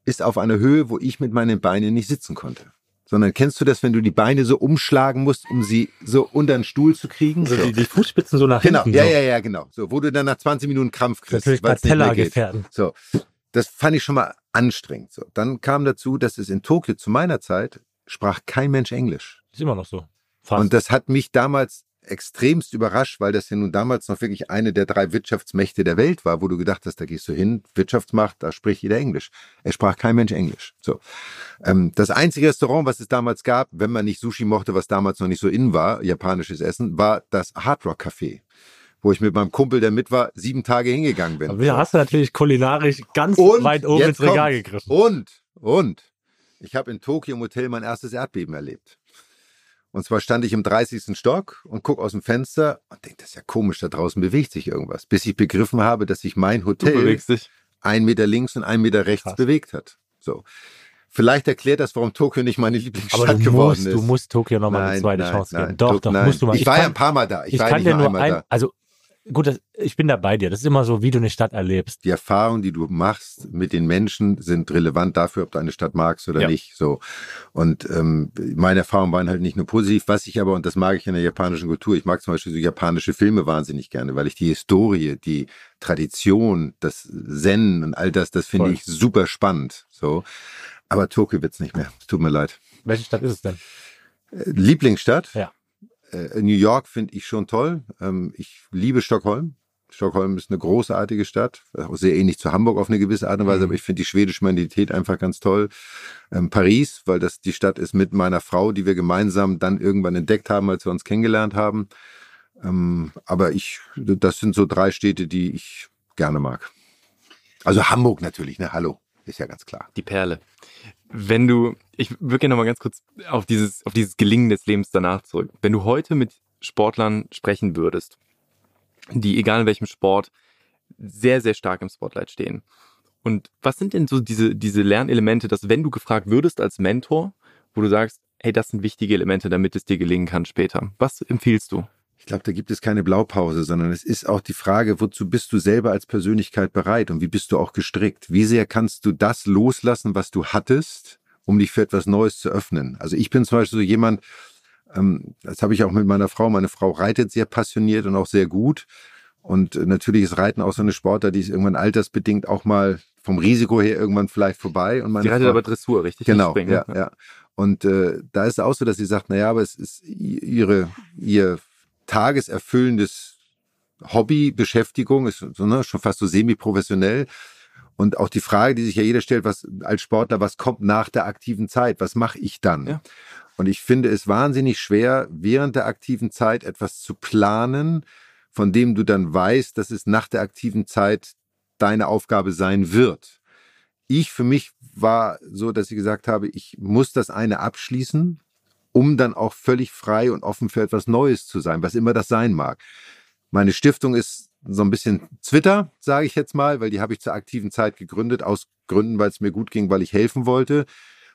ist auf einer Höhe, wo ich mit meinen Beinen nicht sitzen konnte. Sondern kennst du das, wenn du die Beine so umschlagen musst, um sie so unter den Stuhl zu kriegen? So, so. Die, die Fußspitzen so nach hinten. Genau, ja, so. ja, ja, genau. So, wo du dann nach zwanzig Minuten Krampf kriegst, weil es nicht mehr geht. So, das fand ich schon mal anstrengend. So, dann kam dazu, dass es in Tokio zu meiner Zeit sprach kein Mensch Englisch. Ist immer noch so. Fast. Und das hat mich damals extremst überrascht, weil das ja nun damals noch wirklich eine der drei Wirtschaftsmächte der Welt war, wo du gedacht hast, da gehst du hin, Wirtschaftsmacht, da spricht jeder Englisch. Es sprach kein Mensch Englisch. So. Ähm, das einzige Restaurant, was es damals gab, wenn man nicht Sushi mochte, was damals noch nicht so in war, japanisches Essen, war das Hard Rock Café, wo ich mit meinem Kumpel, der mit war, sieben Tage hingegangen bin. Aber da hast du natürlich kulinarisch ganz und weit oben ins Regal kommt's. gegriffen. Und, und, ich habe in Tokio im Hotel mein erstes Erdbeben erlebt. Und zwar stand ich im dreißigsten Stock und gucke aus dem Fenster und denke, das ist ja komisch, da draußen bewegt sich irgendwas. Bis ich begriffen habe, dass sich mein Hotel einen Meter links und einen Meter rechts Krass. bewegt hat. So. Vielleicht erklärt das, warum Tokio nicht meine Lieblingsstadt Aber geworden musst, ist. Du musst Tokio nochmal eine zweite nein, Chance nein, geben. Doch, doch, nein. musst du mal. Ich, ich war kann, ja ein paar Mal da. Ich, ich war kann ja nicht nur einmal ein, da. Also gut, das, ich bin da bei dir. Das ist immer so, wie du eine Stadt erlebst. Die Erfahrungen, die du machst mit den Menschen, sind relevant dafür, ob du eine Stadt magst oder ja. nicht. So. Und ähm, meine Erfahrungen waren halt nicht nur positiv. Was ich aber, und das mag ich in der japanischen Kultur, ich mag zum Beispiel so japanische Filme wahnsinnig gerne, weil ich die Historie, die Tradition, das Zen und all das, das finde Voll. ich super spannend. So. Aber Tokio wird's nicht mehr. Es tut mir leid. Welche Stadt ist es denn? Lieblingsstadt? Ja. New York finde ich schon toll. Ich liebe Stockholm. Stockholm ist eine großartige Stadt, auch sehr ähnlich zu Hamburg auf eine gewisse Art und Weise, aber ich finde die schwedische Mentalität einfach ganz toll. Paris, weil das die Stadt ist mit meiner Frau, die wir gemeinsam dann irgendwann entdeckt haben, als wir uns kennengelernt haben. Aber ich, das sind so drei Städte, die ich gerne mag. Also Hamburg natürlich, ne? Hallo, ist ja ganz klar. Die Perle. Wenn du, ich würde gerne nochmal ganz kurz auf dieses, auf dieses Gelingen des Lebens danach zurück. Wenn du heute mit Sportlern sprechen würdest, die, egal in welchem Sport, sehr, sehr stark im Spotlight stehen. Und was sind denn so diese, diese Lernelemente, dass wenn du gefragt würdest als Mentor, wo du sagst, hey, das sind wichtige Elemente, damit es dir gelingen kann später. Was empfiehlst du? Ich glaube, da gibt es keine Blaupause, sondern es ist auch die Frage, wozu bist du selber als Persönlichkeit bereit und wie bist du auch gestrickt? Wie sehr kannst du das loslassen, was du hattest, um dich für etwas Neues zu öffnen? Also ich bin zum Beispiel so jemand, ähm, das habe ich auch mit meiner Frau, meine Frau reitet sehr passioniert und auch sehr gut. Und natürlich ist Reiten auch so eine Sportart, die ist irgendwann altersbedingt auch mal vom Risiko her irgendwann vielleicht vorbei. Und meine sie reitet Frau, aber Dressur, richtig? Genau, ja, ja. Und äh, da ist es auch so, dass sie sagt, naja, aber es ist ihre, ihr tageserfüllendes Hobby, Beschäftigung, ist so, ne, schon fast so semi-professionell. Und auch die Frage, die sich ja jeder stellt, was als Sportler, was kommt nach der aktiven Zeit? Was mache ich dann? Ja. Und ich finde es wahnsinnig schwer, während der aktiven Zeit etwas zu planen, von dem du dann weißt, dass es nach der aktiven Zeit deine Aufgabe sein wird. Ich für mich war so, dass ich gesagt habe, ich muss das eine abschließen, um dann auch völlig frei und offen für etwas Neues zu sein, was immer das sein mag. Meine Stiftung ist so ein bisschen Twitter, sage ich jetzt mal, weil die habe ich zur aktiven Zeit gegründet, aus Gründen, weil es mir gut ging, weil ich helfen wollte,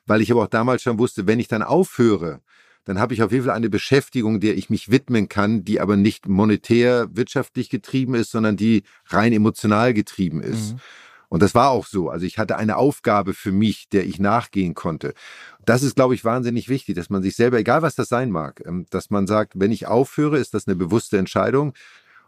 weil ich aber auch damals schon wusste, wenn ich dann aufhöre, dann habe ich auf jeden Fall eine Beschäftigung, der ich mich widmen kann, die aber nicht monetär, wirtschaftlich getrieben ist, sondern die rein emotional getrieben ist. Mhm. Und das war auch so. Also ich hatte eine Aufgabe für mich, der ich nachgehen konnte. Das ist, glaube ich, wahnsinnig wichtig, dass man sich selber, egal was das sein mag, dass man sagt, wenn ich aufhöre, ist das eine bewusste Entscheidung.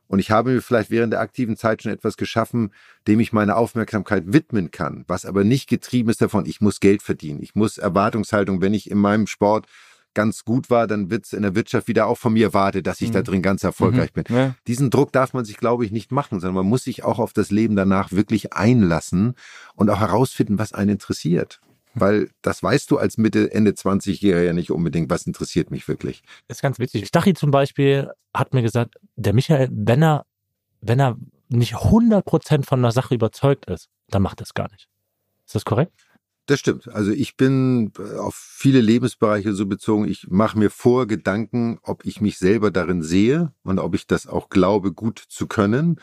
Und ich habe mir vielleicht während der aktiven Zeit schon etwas geschaffen, dem ich meine Aufmerksamkeit widmen kann, was aber nicht getrieben ist davon, ich muss Geld verdienen, ich muss Erwartungshaltung, wenn ich in meinem Sport ganz gut war, dann wird es in der Wirtschaft wieder auch von mir erwartet, dass ich mhm. da drin ganz erfolgreich mhm. bin. Ja. Diesen Druck darf man sich, glaube ich, nicht machen, sondern man muss sich auch auf das Leben danach wirklich einlassen und auch herausfinden, was einen interessiert. Weil das weißt du als Mitte, Ende zwanzigjähriger nicht unbedingt, was interessiert mich wirklich. Das ist ganz witzig. Stachy zum Beispiel hat mir gesagt, der Michael, wenn er, wenn er nicht hundert Prozent von einer Sache überzeugt ist, dann macht er es gar nicht. Ist das korrekt? Das stimmt. Also ich bin auf viele Lebensbereiche so bezogen, ich mache mir vor Gedanken, ob ich mich selber darin sehe und ob ich das auch glaube, gut zu können.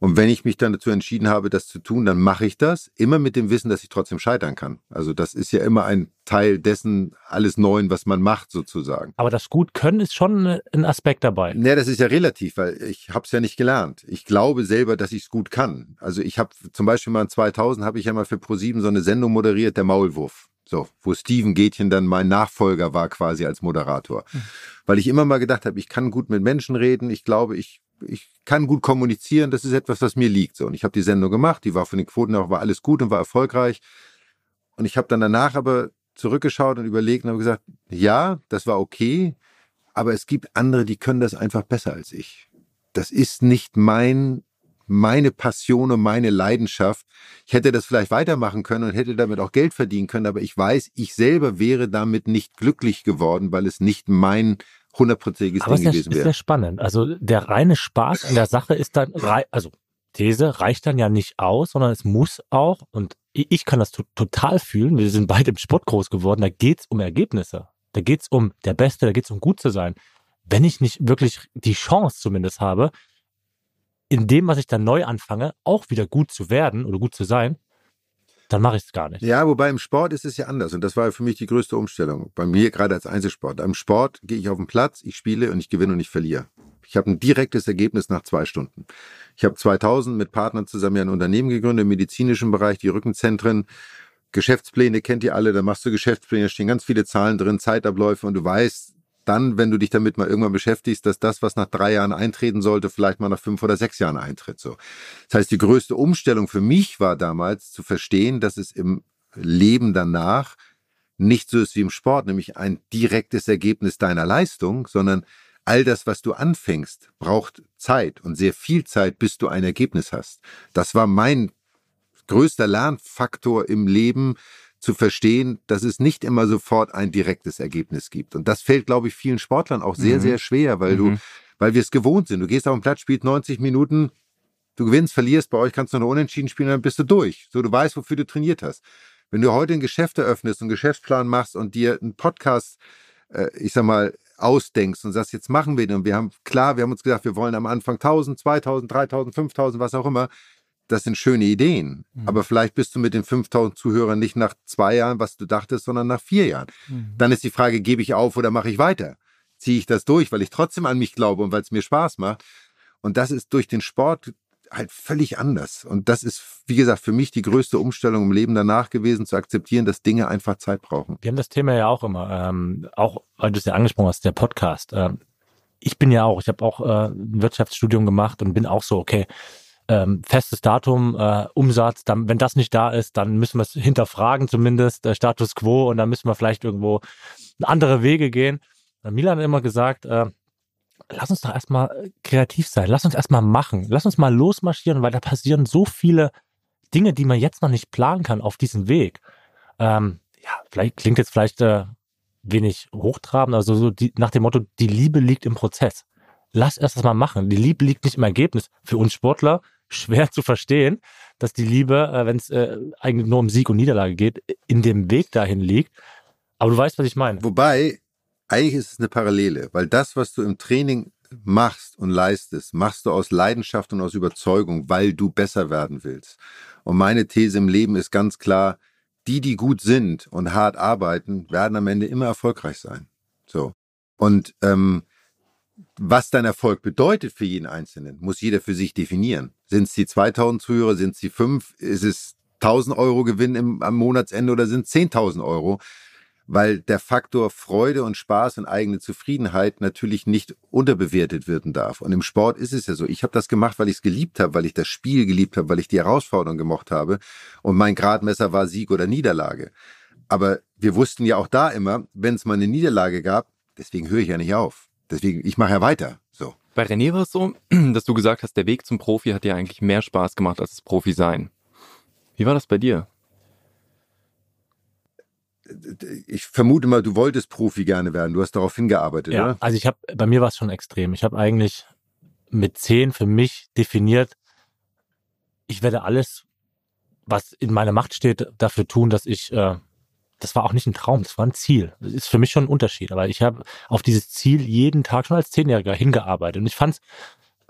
Und wenn ich mich dann dazu entschieden habe, das zu tun, dann mache ich das, immer mit dem Wissen, dass ich trotzdem scheitern kann. Also das ist ja immer ein Teil dessen, alles Neuen, was man macht sozusagen. Aber das gut können ist schon ein Aspekt dabei. Naja, das ist ja relativ, weil ich habe es ja nicht gelernt. Ich glaube selber, dass ich es gut kann. Also ich habe zum Beispiel mal in zweitausend, habe ich ja mal für ProSieben so eine Sendung moderiert, der Maulwurf. So, wo Steven Gätjen dann mein Nachfolger war quasi als Moderator. Mhm. Weil ich immer mal gedacht habe, ich kann gut mit Menschen reden, ich glaube, ich Ich kann gut kommunizieren, das ist etwas, was mir liegt. So, und ich habe die Sendung gemacht, die war von den Quoten auch, war alles gut und war erfolgreich. Und ich habe dann danach aber zurückgeschaut und überlegt und habe gesagt, ja, das war okay, aber es gibt andere, die können das einfach besser als ich. Das ist nicht mein, meine Passion und meine Leidenschaft. Ich hätte das vielleicht weitermachen können und hätte damit auch Geld verdienen können, aber ich weiß, ich selber wäre damit nicht glücklich geworden, weil es nicht mein hundertprozentiges Ding gewesen wäre. Aber das ist sehr spannend. Also der reine Spaß an der Sache ist dann, also These reicht dann ja nicht aus, sondern es muss auch, und ich kann das total fühlen, wir sind beide im Sport groß geworden, da geht es um Ergebnisse. Da geht es um der Beste, da geht es um gut zu sein. Wenn ich nicht wirklich die Chance zumindest habe, in dem, was ich dann neu anfange, auch wieder gut zu werden oder gut zu sein, dann mache ich es gar nicht. Ja, wobei im Sport ist es ja anders. Und das war für mich die größte Umstellung. Bei mir gerade als Einzelsport. Am Sport gehe ich auf den Platz, ich spiele und ich gewinne und ich verliere. Ich habe ein direktes Ergebnis nach zwei Stunden. Ich habe zweitausend mit Partnern zusammen ja ein Unternehmen gegründet, im medizinischen Bereich, die Rückenzentren. Geschäftspläne kennt ihr alle, da machst du Geschäftspläne, da stehen ganz viele Zahlen drin, Zeitabläufe und du weißt dann, wenn du dich damit mal irgendwann beschäftigst, dass das, was nach drei Jahren eintreten sollte, vielleicht mal nach fünf oder sechs Jahren eintritt. So. Das heißt, die größte Umstellung für mich war damals zu verstehen, dass es im Leben danach nicht so ist wie im Sport, nämlich ein direktes Ergebnis deiner Leistung, sondern all das, was du anfängst, braucht Zeit und sehr viel Zeit, bis du ein Ergebnis hast. Das war mein größter Lernfaktor im Leben, zu verstehen, dass es nicht immer sofort ein direktes Ergebnis gibt. Und das fällt, glaube ich, vielen Sportlern auch sehr, mhm. sehr schwer, weil, mhm. du, weil wir es gewohnt sind. Du gehst auf den Platz, spielst neunzig Minuten, du gewinnst, verlierst, bei euch kannst du nur unentschieden spielen, dann bist du durch. So, du weißt, wofür du trainiert hast. Wenn du heute ein Geschäft eröffnest, einen Geschäftsplan machst und dir einen Podcast, äh, ich sag mal, ausdenkst und sagst, jetzt machen wir den. Und wir haben, klar, wir haben uns gesagt, wir wollen am Anfang tausend, zweitausend, dreitausend, fünftausend, was auch immer. Das sind schöne Ideen, mhm. aber vielleicht bist du mit den fünftausend Zuhörern nicht nach zwei Jahren, was du dachtest, sondern nach vier Jahren. Mhm. Dann ist die Frage, gebe ich auf oder mache ich weiter? Ziehe ich das durch, weil ich trotzdem an mich glaube und weil es mir Spaß macht? Und das ist durch den Sport halt völlig anders. Und das ist, wie gesagt, für mich die größte Umstellung im Leben danach gewesen, zu akzeptieren, dass Dinge einfach Zeit brauchen. Wir haben das Thema ja auch immer, ähm, auch weil du es ja angesprochen hast, der Podcast. Ähm, ich bin ja auch, ich habe auch äh, ein Wirtschaftsstudium gemacht und bin auch so, okay, Ähm, festes Datum, äh, Umsatz, dann, wenn das nicht da ist, dann müssen wir es hinterfragen zumindest, äh, Status Quo, und dann müssen wir vielleicht irgendwo andere Wege gehen. Und Milan hat immer gesagt, äh, lass uns doch erstmal kreativ sein, lass uns erstmal machen, lass uns mal losmarschieren, weil da passieren so viele Dinge, die man jetzt noch nicht planen kann auf diesem Weg. Ähm, ja, vielleicht klingt jetzt vielleicht äh, wenig hochtrabend, also so die, nach dem Motto, die Liebe liegt im Prozess. Lass erst mal machen. Die Liebe liegt nicht im Ergebnis. Für uns Sportler schwer zu verstehen, dass die Liebe, wenn es äh, eigentlich nur um Sieg und Niederlage geht, in dem Weg dahin liegt. Aber du weißt, was ich meine. Wobei, eigentlich ist es eine Parallele, weil das, was du im Training machst und leistest, machst du aus Leidenschaft und aus Überzeugung, weil du besser werden willst. Und meine These im Leben ist ganz klar, die, die gut sind und hart arbeiten, werden am Ende immer erfolgreich sein. So. Und ähm, was dein Erfolg bedeutet für jeden Einzelnen, muss jeder für sich definieren. Sind es die zweitausend Zuhörer, sind es die fünf, ist es tausend Euro Gewinn im, am Monatsende oder sind es zehntausend Euro? Weil der Faktor Freude und Spaß und eigene Zufriedenheit natürlich nicht unterbewertet werden darf. Und im Sport ist es ja so. Ich habe das gemacht, weil ich es geliebt habe, weil ich das Spiel geliebt habe, weil ich die Herausforderung gemocht habe. Und mein Gradmesser war Sieg oder Niederlage. Aber wir wussten ja auch da immer, wenn es mal eine Niederlage gab, deswegen höre ich ja nicht auf. Deswegen, ich mache ja weiter. So. Bei René war es so, dass du gesagt hast, der Weg zum Profi hat dir eigentlich mehr Spaß gemacht als das Profi-Sein. Wie war das bei dir? Ich vermute mal, du wolltest Profi gerne werden. Du hast darauf hingearbeitet, ja, oder? Also ich habe, bei mir war es schon extrem. Ich habe eigentlich mit zehn für mich definiert, ich werde alles, was in meiner Macht steht, dafür tun, dass ich... Äh, Das war auch nicht ein Traum, das war ein Ziel. Das ist für mich schon ein Unterschied, aber ich habe auf dieses Ziel jeden Tag schon als Zehnjähriger hingearbeitet. Und ich fand es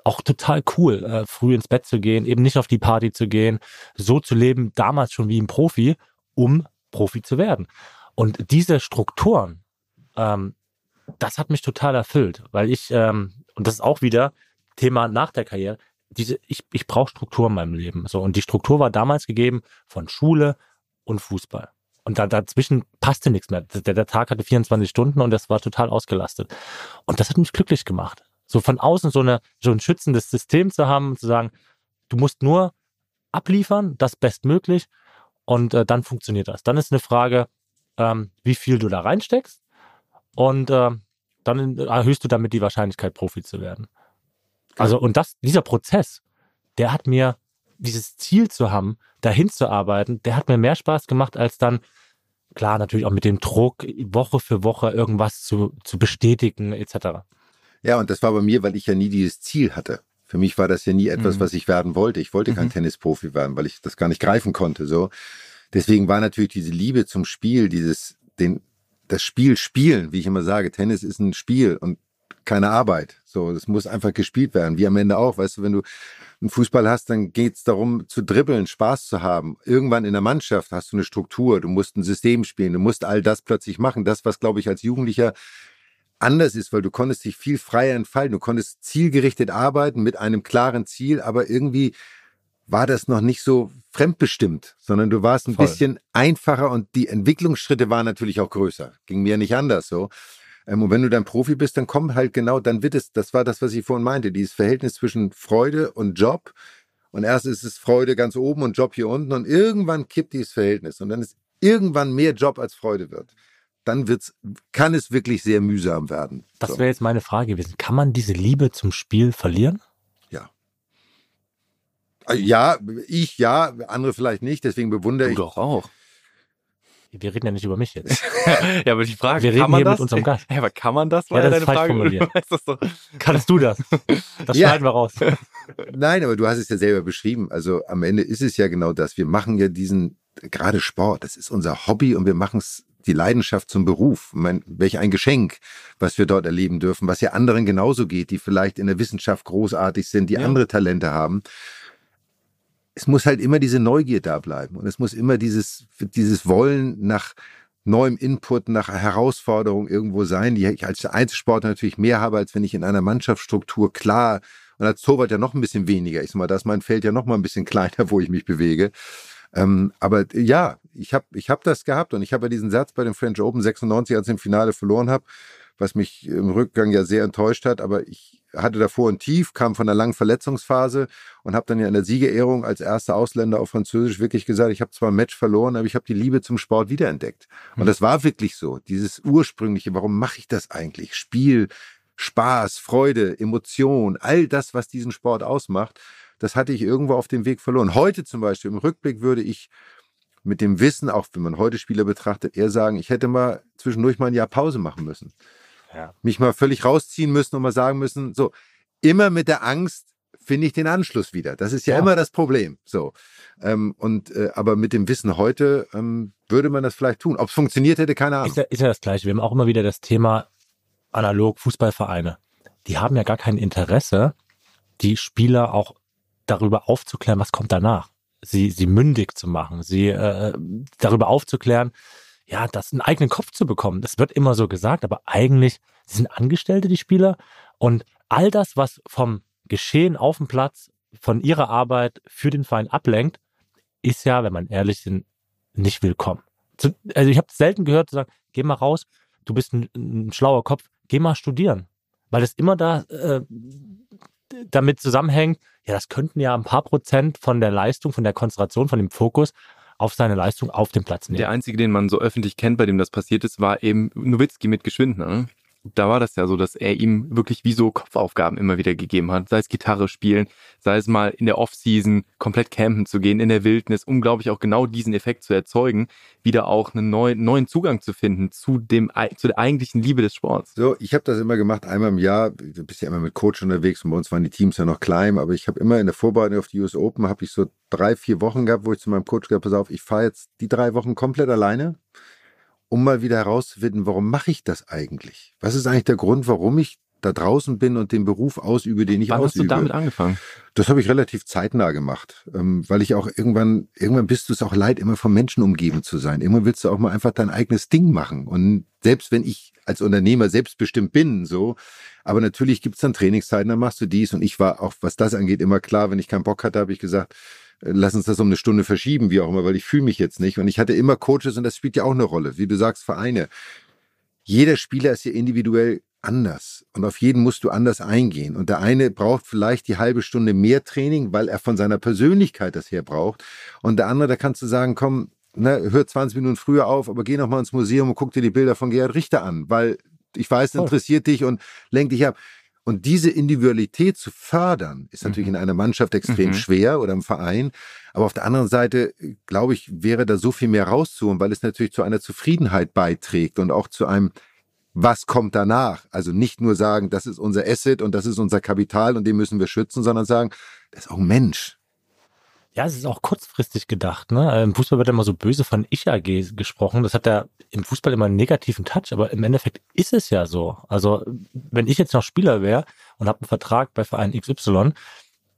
auch total cool, äh, früh ins Bett zu gehen, eben nicht auf die Party zu gehen, so zu leben, damals schon wie ein Profi, um Profi zu werden. Und diese Strukturen, ähm, das hat mich total erfüllt, weil ich, ähm, und das ist auch wieder Thema nach der Karriere, diese, ich, ich brauche Struktur in meinem Leben. So, und die Struktur war damals gegeben von Schule und Fußball. Und da, dazwischen passte nichts mehr. Der, der Tag hatte vierundzwanzig Stunden und das war total ausgelastet. Und das hat mich glücklich gemacht. So von außen so, eine, so ein schützendes System zu haben und zu sagen, du musst nur abliefern, das bestmöglich und äh, dann funktioniert das. Dann ist eine Frage, ähm, wie viel du da reinsteckst und äh, dann erhöhst du damit die Wahrscheinlichkeit, Profi zu werden. Also und das, dieser Prozess, der hat mir, dieses Ziel zu haben, dahin zu arbeiten, der hat mir mehr Spaß gemacht, als dann, klar, natürlich auch mit dem Druck, Woche für Woche irgendwas zu, zu bestätigen et cetera. Ja, und das war bei mir, weil ich ja nie dieses Ziel hatte. Für mich war das ja nie etwas, mhm. was ich werden wollte. Ich wollte kein mhm. Tennisprofi werden, weil ich das gar nicht greifen konnte. So. Deswegen war natürlich diese Liebe zum Spiel, dieses den das Spiel spielen, wie ich immer sage, Tennis ist ein Spiel und keine Arbeit. So, das muss einfach gespielt werden, wie am Ende auch. Weißt du, wenn du einen Fußball hast, dann geht es darum, zu dribbeln, Spaß zu haben. Irgendwann in der Mannschaft hast du eine Struktur, du musst ein System spielen, du musst all das plötzlich machen. Das, was, glaube ich, als Jugendlicher anders ist, weil du konntest dich viel freier entfalten. Du konntest zielgerichtet arbeiten mit einem klaren Ziel, aber irgendwie war das noch nicht so fremdbestimmt, sondern du warst ein Voll. bisschen einfacher und die Entwicklungsschritte waren natürlich auch größer. Ging mir nicht anders so. Und wenn du dann Profi bist, dann kommt halt genau, dann wird es, das war das, was ich vorhin meinte, dieses Verhältnis zwischen Freude und Job. Und erst ist es Freude ganz oben und Job hier unten und irgendwann kippt dieses Verhältnis. Und dann ist irgendwann mehr Job als Freude wird. Dann wird's, kann es wirklich sehr mühsam werden. Das wäre jetzt meine Frage gewesen. Kann man diese Liebe zum Spiel verlieren? Ja. Ja, ich ja, andere vielleicht nicht, deswegen bewundere ich. Du doch auch. Wir reden ja nicht über mich jetzt. Ja, aber die Frage, wir reden hier das? Mit unserem Gast. Ja, aber kann man das? War ja, das ja deine ist Frage formuliert. Kannst du das? Das ja. schneiden wir raus. Nein, aber du hast es ja selber beschrieben. Also am Ende ist es ja genau das. Wir machen ja diesen, gerade Sport, das ist unser Hobby und wir machen es, die Leidenschaft zum Beruf. Ich meine, welch ein Geschenk, was wir dort erleben dürfen, was ja anderen genauso geht, die vielleicht in der Wissenschaft großartig sind, die ja. andere Talente haben. Es muss halt immer diese Neugier da bleiben und es muss immer dieses, dieses Wollen nach neuem Input, nach Herausforderung irgendwo sein, die ich als Einzelsportler natürlich mehr habe, als wenn ich in einer Mannschaftsstruktur klar und als Torwart ja noch ein bisschen weniger. Ich sag mal, da ist mein Feld ja noch mal ein bisschen kleiner, wo ich mich bewege. Ähm, aber ja, ich habe ich hab das gehabt und ich habe ja diesen Satz bei dem French Open sechsundneunzig, als ich im Finale verloren habe, was mich im Rückgang ja sehr enttäuscht hat, aber ich hatte davor ein Tief, kam von einer langen Verletzungsphase und habe dann ja in der Siegerehrung als erster Ausländer auf Französisch wirklich gesagt, ich habe zwar ein Match verloren, aber ich habe die Liebe zum Sport wiederentdeckt. Und das war wirklich so, dieses ursprüngliche, warum mache ich das eigentlich? Spiel, Spaß, Freude, Emotion, all das, was diesen Sport ausmacht, das hatte ich irgendwo auf dem Weg verloren. Heute zum Beispiel, im Rückblick würde ich mit dem Wissen, auch wenn man heute Spieler betrachtet, eher sagen, ich hätte mal zwischendurch mal ein Jahr Pause machen müssen. Ja. Mich mal völlig rausziehen müssen und mal sagen müssen, so, immer mit der Angst finde ich den Anschluss wieder. Das ist ja, ja. immer das Problem. So. Ähm, und, äh, aber mit dem Wissen heute ähm, würde man das vielleicht tun. Ob es funktioniert hätte, keine Ahnung. Ist ja, ist ja das Gleiche. Wir haben auch immer wieder das Thema analog Fußballvereine. Die haben ja gar kein Interesse, die Spieler auch darüber aufzuklären, was kommt danach. Sie, sie mündig zu machen, sie äh, darüber aufzuklären, ja, das einen eigenen Kopf zu bekommen, das wird immer so gesagt, aber eigentlich sind Angestellte die Spieler und all das, was vom Geschehen auf dem Platz, von ihrer Arbeit für den Verein ablenkt, ist ja, wenn man ehrlich ist, nicht willkommen. Also ich habe selten gehört zu sagen, geh mal raus, du bist ein, ein schlauer Kopf, geh mal studieren, weil das immer da äh, damit zusammenhängt, ja, das könnten ja ein paar Prozent von der Leistung, von der Konzentration, von dem Fokus auf seine Leistung auf dem Platz nehmen. Der einzige, den man so öffentlich kennt, bei dem das passiert ist, war eben Nowitzki mit Geschwindner. Da war das ja so, dass er ihm wirklich wie so Kopfaufgaben immer wieder gegeben hat. Sei es Gitarre spielen, sei es mal in der Off-Season komplett campen zu gehen, in der Wildnis, um, glaube ich, auch genau diesen Effekt zu erzeugen, wieder auch einen neuen, neuen Zugang zu finden zu, dem, zu der eigentlichen Liebe des Sports. So, ich habe das immer gemacht, einmal im Jahr, du bist ja immer mit Coach unterwegs und bei uns waren die Teams ja noch klein, aber ich habe immer in der Vorbereitung auf die U S Open, habe ich so drei, vier Wochen gehabt, wo ich zu meinem Coach gesagt habe, pass auf, ich fahre jetzt die drei Wochen komplett alleine, um mal wieder herauszufinden, warum mache ich das eigentlich? Was ist eigentlich der Grund, warum ich da draußen bin und den Beruf ausübe, den ich Wann ausübe. Wann hast du damit angefangen? Das habe ich relativ zeitnah gemacht, weil ich auch irgendwann, irgendwann bist du es auch leid, immer von Menschen umgeben zu sein. Irgendwann willst du auch mal einfach dein eigenes Ding machen. Und selbst wenn ich als Unternehmer selbstbestimmt bin, so, aber natürlich gibt es dann Trainingszeiten, dann machst du dies. Und ich war auch, was das angeht, immer klar, wenn ich keinen Bock hatte, habe ich gesagt, lass uns das um eine Stunde verschieben, wie auch immer, weil ich fühle mich jetzt nicht. Und ich hatte immer Coaches und das spielt ja auch eine Rolle, wie du sagst, Vereine. Jeder Spieler ist ja individuell anders und auf jeden musst du anders eingehen. Und der eine braucht vielleicht die halbe Stunde mehr Training, weil er von seiner Persönlichkeit das her braucht. Und der andere, da kannst du sagen, komm, ne, hör zwanzig Minuten früher auf, aber geh nochmal ins Museum und guck dir die Bilder von Gerhard Richter an, weil ich weiß, das interessiert dich und lenk dich ab. Und diese Individualität zu fördern, ist natürlich mhm. in einer Mannschaft extrem mhm. schwer oder im Verein. Aber auf der anderen Seite, glaube ich, wäre da so viel mehr rauszuholen, weil es natürlich zu einer Zufriedenheit beiträgt und auch zu einem, was kommt danach? Also nicht nur sagen, das ist unser Asset und das ist unser Kapital und den müssen wir schützen, sondern sagen, das ist auch ein Mensch. Ja, es ist auch kurzfristig gedacht, ne? Im Fußball wird immer so böse von Ich A G gesprochen. Das hat ja im Fußball immer einen negativen Touch, aber im Endeffekt ist es ja so. Also wenn ich jetzt noch Spieler wäre und habe einen Vertrag bei Verein X Y,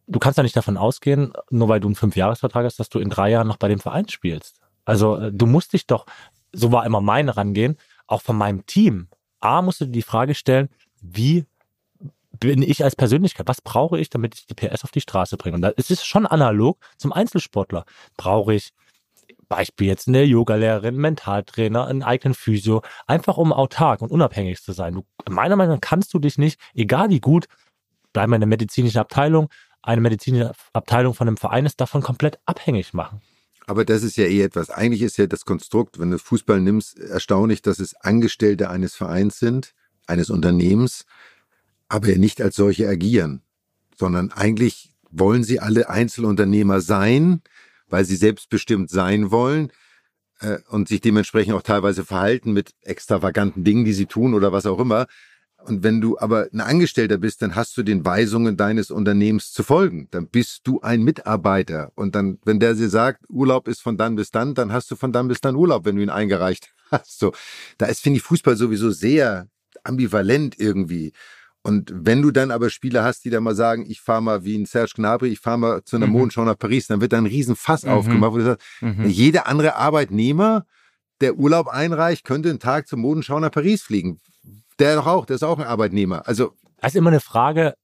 du kannst ja nicht davon ausgehen, nur weil du einen Fünfjahresvertrag hast, dass du in drei Jahren noch bei dem Verein spielst. Also du musst dich doch, so war immer mein Herangehen, auch von meinem Team. A, musst du dir die Frage stellen, wie bin ich als Persönlichkeit? Was brauche ich, damit ich die P S auf die Straße bringe? Und es ist schon analog zum Einzelsportler. Brauche ich Beispiel jetzt eine Yogalehrerin, Mentaltrainer, einen eigenen Physio, einfach um autark und unabhängig zu sein. Du, meiner Meinung nach kannst du dich nicht, egal wie gut, bleiben wir in der medizinischen Abteilung, eine medizinische Abteilung von einem Verein ist davon komplett abhängig machen. Aber das ist ja eh etwas. Eigentlich ist ja das Konstrukt, wenn du Fußball nimmst, erstaunlich, dass es Angestellte eines Vereins sind, eines Unternehmens, aber nicht als solche agieren, sondern eigentlich wollen sie alle Einzelunternehmer sein, weil sie selbstbestimmt sein wollen äh, und sich dementsprechend auch teilweise verhalten mit extravaganten Dingen, die sie tun oder was auch immer. Und wenn du aber ein Angestellter bist, dann hast du den Weisungen deines Unternehmens zu folgen. Dann bist du ein Mitarbeiter. Und dann, wenn der dir sagt, Urlaub ist von dann bis dann, dann hast du von dann bis dann Urlaub, wenn du ihn eingereicht hast. So, da ist, finde ich, Fußball sowieso sehr ambivalent irgendwie. Und wenn du dann aber Spieler hast, die dann mal sagen, ich fahre mal wie ein Serge Gnabry, ich fahre mal zu einer mhm. Modenschau nach Paris, dann wird da ein Riesenfass mhm. aufgemacht, wo du sagst, mhm. jeder andere Arbeitnehmer, der Urlaub einreicht, könnte einen Tag zur Modenschau nach Paris fliegen. Der doch auch, der ist auch ein Arbeitnehmer. Also das ist immer eine Frage,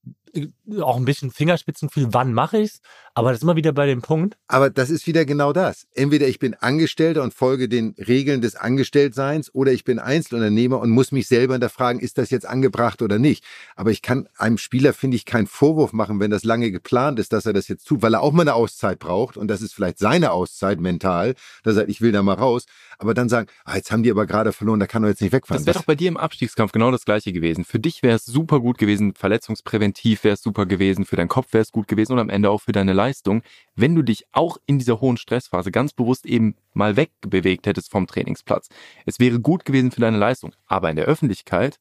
auch ein bisschen Fingerspitzengefühl, wann mache ich's? Aber das ist immer wieder bei dem Punkt. Aber das ist wieder genau das. Entweder ich bin Angestellter und folge den Regeln des Angestelltseins oder ich bin Einzelunternehmer und muss mich selber hinterfragen, ist das jetzt angebracht oder nicht? Aber ich kann einem Spieler, finde ich, keinen Vorwurf machen, wenn das lange geplant ist, dass er das jetzt tut, weil er auch mal eine Auszeit braucht und das ist vielleicht seine Auszeit mental, dass er, ich will da mal raus, aber dann sagen, ah, jetzt haben die aber gerade verloren, da kann er jetzt nicht wegfahren. Das wäre doch bei dir im Abstiegskampf genau das Gleiche gewesen. Für dich wäre es super gut gewesen, verletzungspräventiv wäre es super gewesen, für deinen Kopf wäre es gut gewesen und am Ende auch für deine Leistung, wenn du dich auch in dieser hohen Stressphase ganz bewusst eben mal wegbewegt hättest vom Trainingsplatz. Es wäre gut gewesen für deine Leistung, aber in der Öffentlichkeit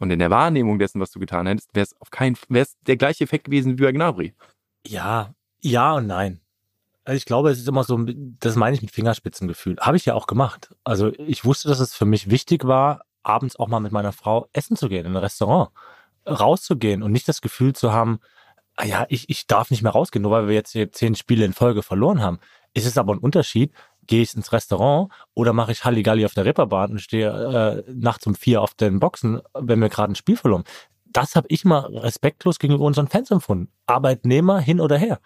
und in der Wahrnehmung dessen, was du getan hättest, wäre es auf keinen, wäre es der gleiche Effekt gewesen wie bei Gnabry. Ja, ja und nein. Also ich glaube, es ist immer so, das meine ich mit Fingerspitzengefühl. Habe ich ja auch gemacht. Also ich wusste, dass es für mich wichtig war, abends auch mal mit meiner Frau essen zu gehen in ein Restaurant, rauszugehen und nicht das Gefühl zu haben, ah ja, ich, ich darf nicht mehr rausgehen, nur weil wir jetzt hier zehn Spiele in Folge verloren haben. Ist es aber ein Unterschied, gehe ich ins Restaurant oder mache ich Halligalli auf der Ripperbahn und stehe äh, nachts um vier auf den Boxen, wenn wir gerade ein Spiel verloren. Das habe ich mal respektlos gegenüber unseren Fans empfunden. Arbeitnehmer hin oder her.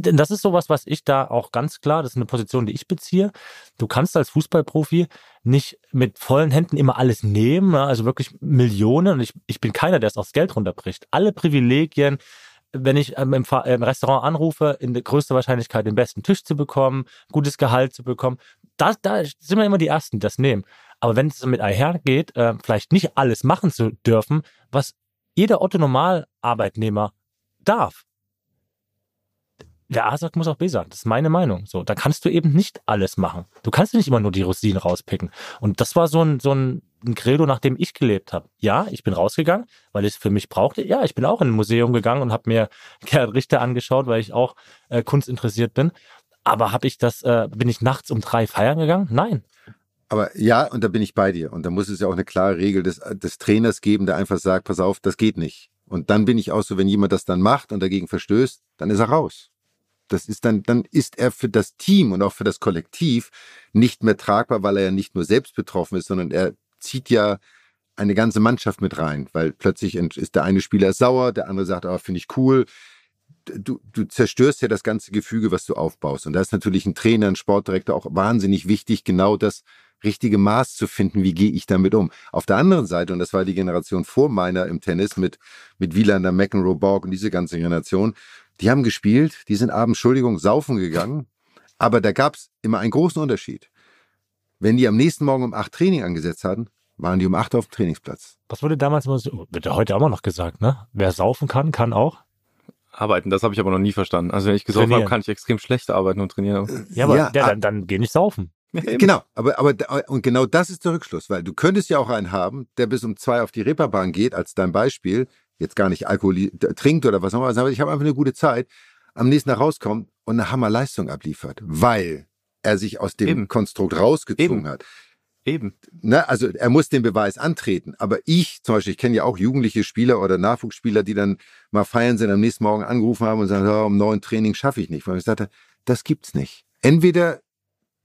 Das ist sowas, was ich da auch ganz klar, das ist eine Position, die ich beziehe. Du kannst als Fußballprofi nicht mit vollen Händen immer alles nehmen, also wirklich Millionen. Und ich, ich bin keiner, der es aufs Geld runterbricht. Alle Privilegien, wenn ich im, im Restaurant anrufe, in der größten Wahrscheinlichkeit den besten Tisch zu bekommen, gutes Gehalt zu bekommen, das, da sind wir immer die Ersten, die das nehmen. Aber wenn es mit einhergeht, vielleicht nicht alles machen zu dürfen, was jeder Otto-Normal-Arbeitnehmer darf. Der A sagt, muss auch B sagen. Das ist meine Meinung. So, da kannst du eben nicht alles machen. Du kannst nicht immer nur die Rosinen rauspicken. Und das war so ein, so ein, ein Credo, nach dem ich gelebt habe. Ja, ich bin rausgegangen, weil ich es für mich brauchte. Ja, ich bin auch in ein Museum gegangen und habe mir Gerhard Richter angeschaut, weil ich auch äh, kunstinteressiert bin. Aber habe ich das, äh, bin ich nachts um drei feiern gegangen? Nein. Aber ja, und da bin ich bei dir. Und da muss es ja auch eine klare Regel des, des Trainers geben, der einfach sagt, pass auf, das geht nicht. Und dann bin ich auch so, wenn jemand das dann macht und dagegen verstößt, dann ist er raus. Das ist dann, dann ist er für das Team und auch für das Kollektiv nicht mehr tragbar, weil er ja nicht nur selbst betroffen ist, sondern er zieht ja eine ganze Mannschaft mit rein, weil plötzlich ist der eine Spieler sauer, der andere sagt, oh, finde ich cool. Du, du zerstörst ja das ganze Gefüge, was du aufbaust. Und da ist natürlich ein Trainer, ein Sportdirektor auch wahnsinnig wichtig, genau das richtige Maß zu finden, wie gehe ich damit um. Auf der anderen Seite, und das war die Generation vor meiner im Tennis mit, mit Wielander, McEnroe, Borg und diese ganze Generation, die haben gespielt, die sind abends, Entschuldigung, saufen gegangen, aber da gab es immer einen großen Unterschied. Wenn die am nächsten Morgen um acht Training angesetzt hatten, waren die um acht auf dem Trainingsplatz. Was wurde damals immer so, wird heute auch immer noch gesagt, ne? Wer saufen kann, kann auch arbeiten, das habe ich aber noch nie verstanden. Also wenn ich gesoffen habe, kann ich extrem schlecht arbeiten und trainieren. Ja, aber ja, der, dann, dann geh nicht saufen. Ja, genau, aber, aber und genau das ist der Rückschluss, weil du könntest ja auch einen haben, der bis um zwei auf die Reeperbahn geht, als dein Beispiel, jetzt gar nicht Alkohol trinkt oder was auch immer, aber ich habe einfach eine gute Zeit, am nächsten Tag rauskommt und eine Hammerleistung abliefert, weil er sich aus dem Eben. Konstrukt rausgezogen Eben. hat. Eben. Na, also er muss den Beweis antreten, aber ich zum Beispiel, ich kenne ja auch jugendliche Spieler oder Nachwuchsspieler, die dann mal feiern sind, am nächsten Morgen angerufen haben und sagen, oh, um neun Training schaffe ich nicht, weil ich sagte, das gibt's nicht. Entweder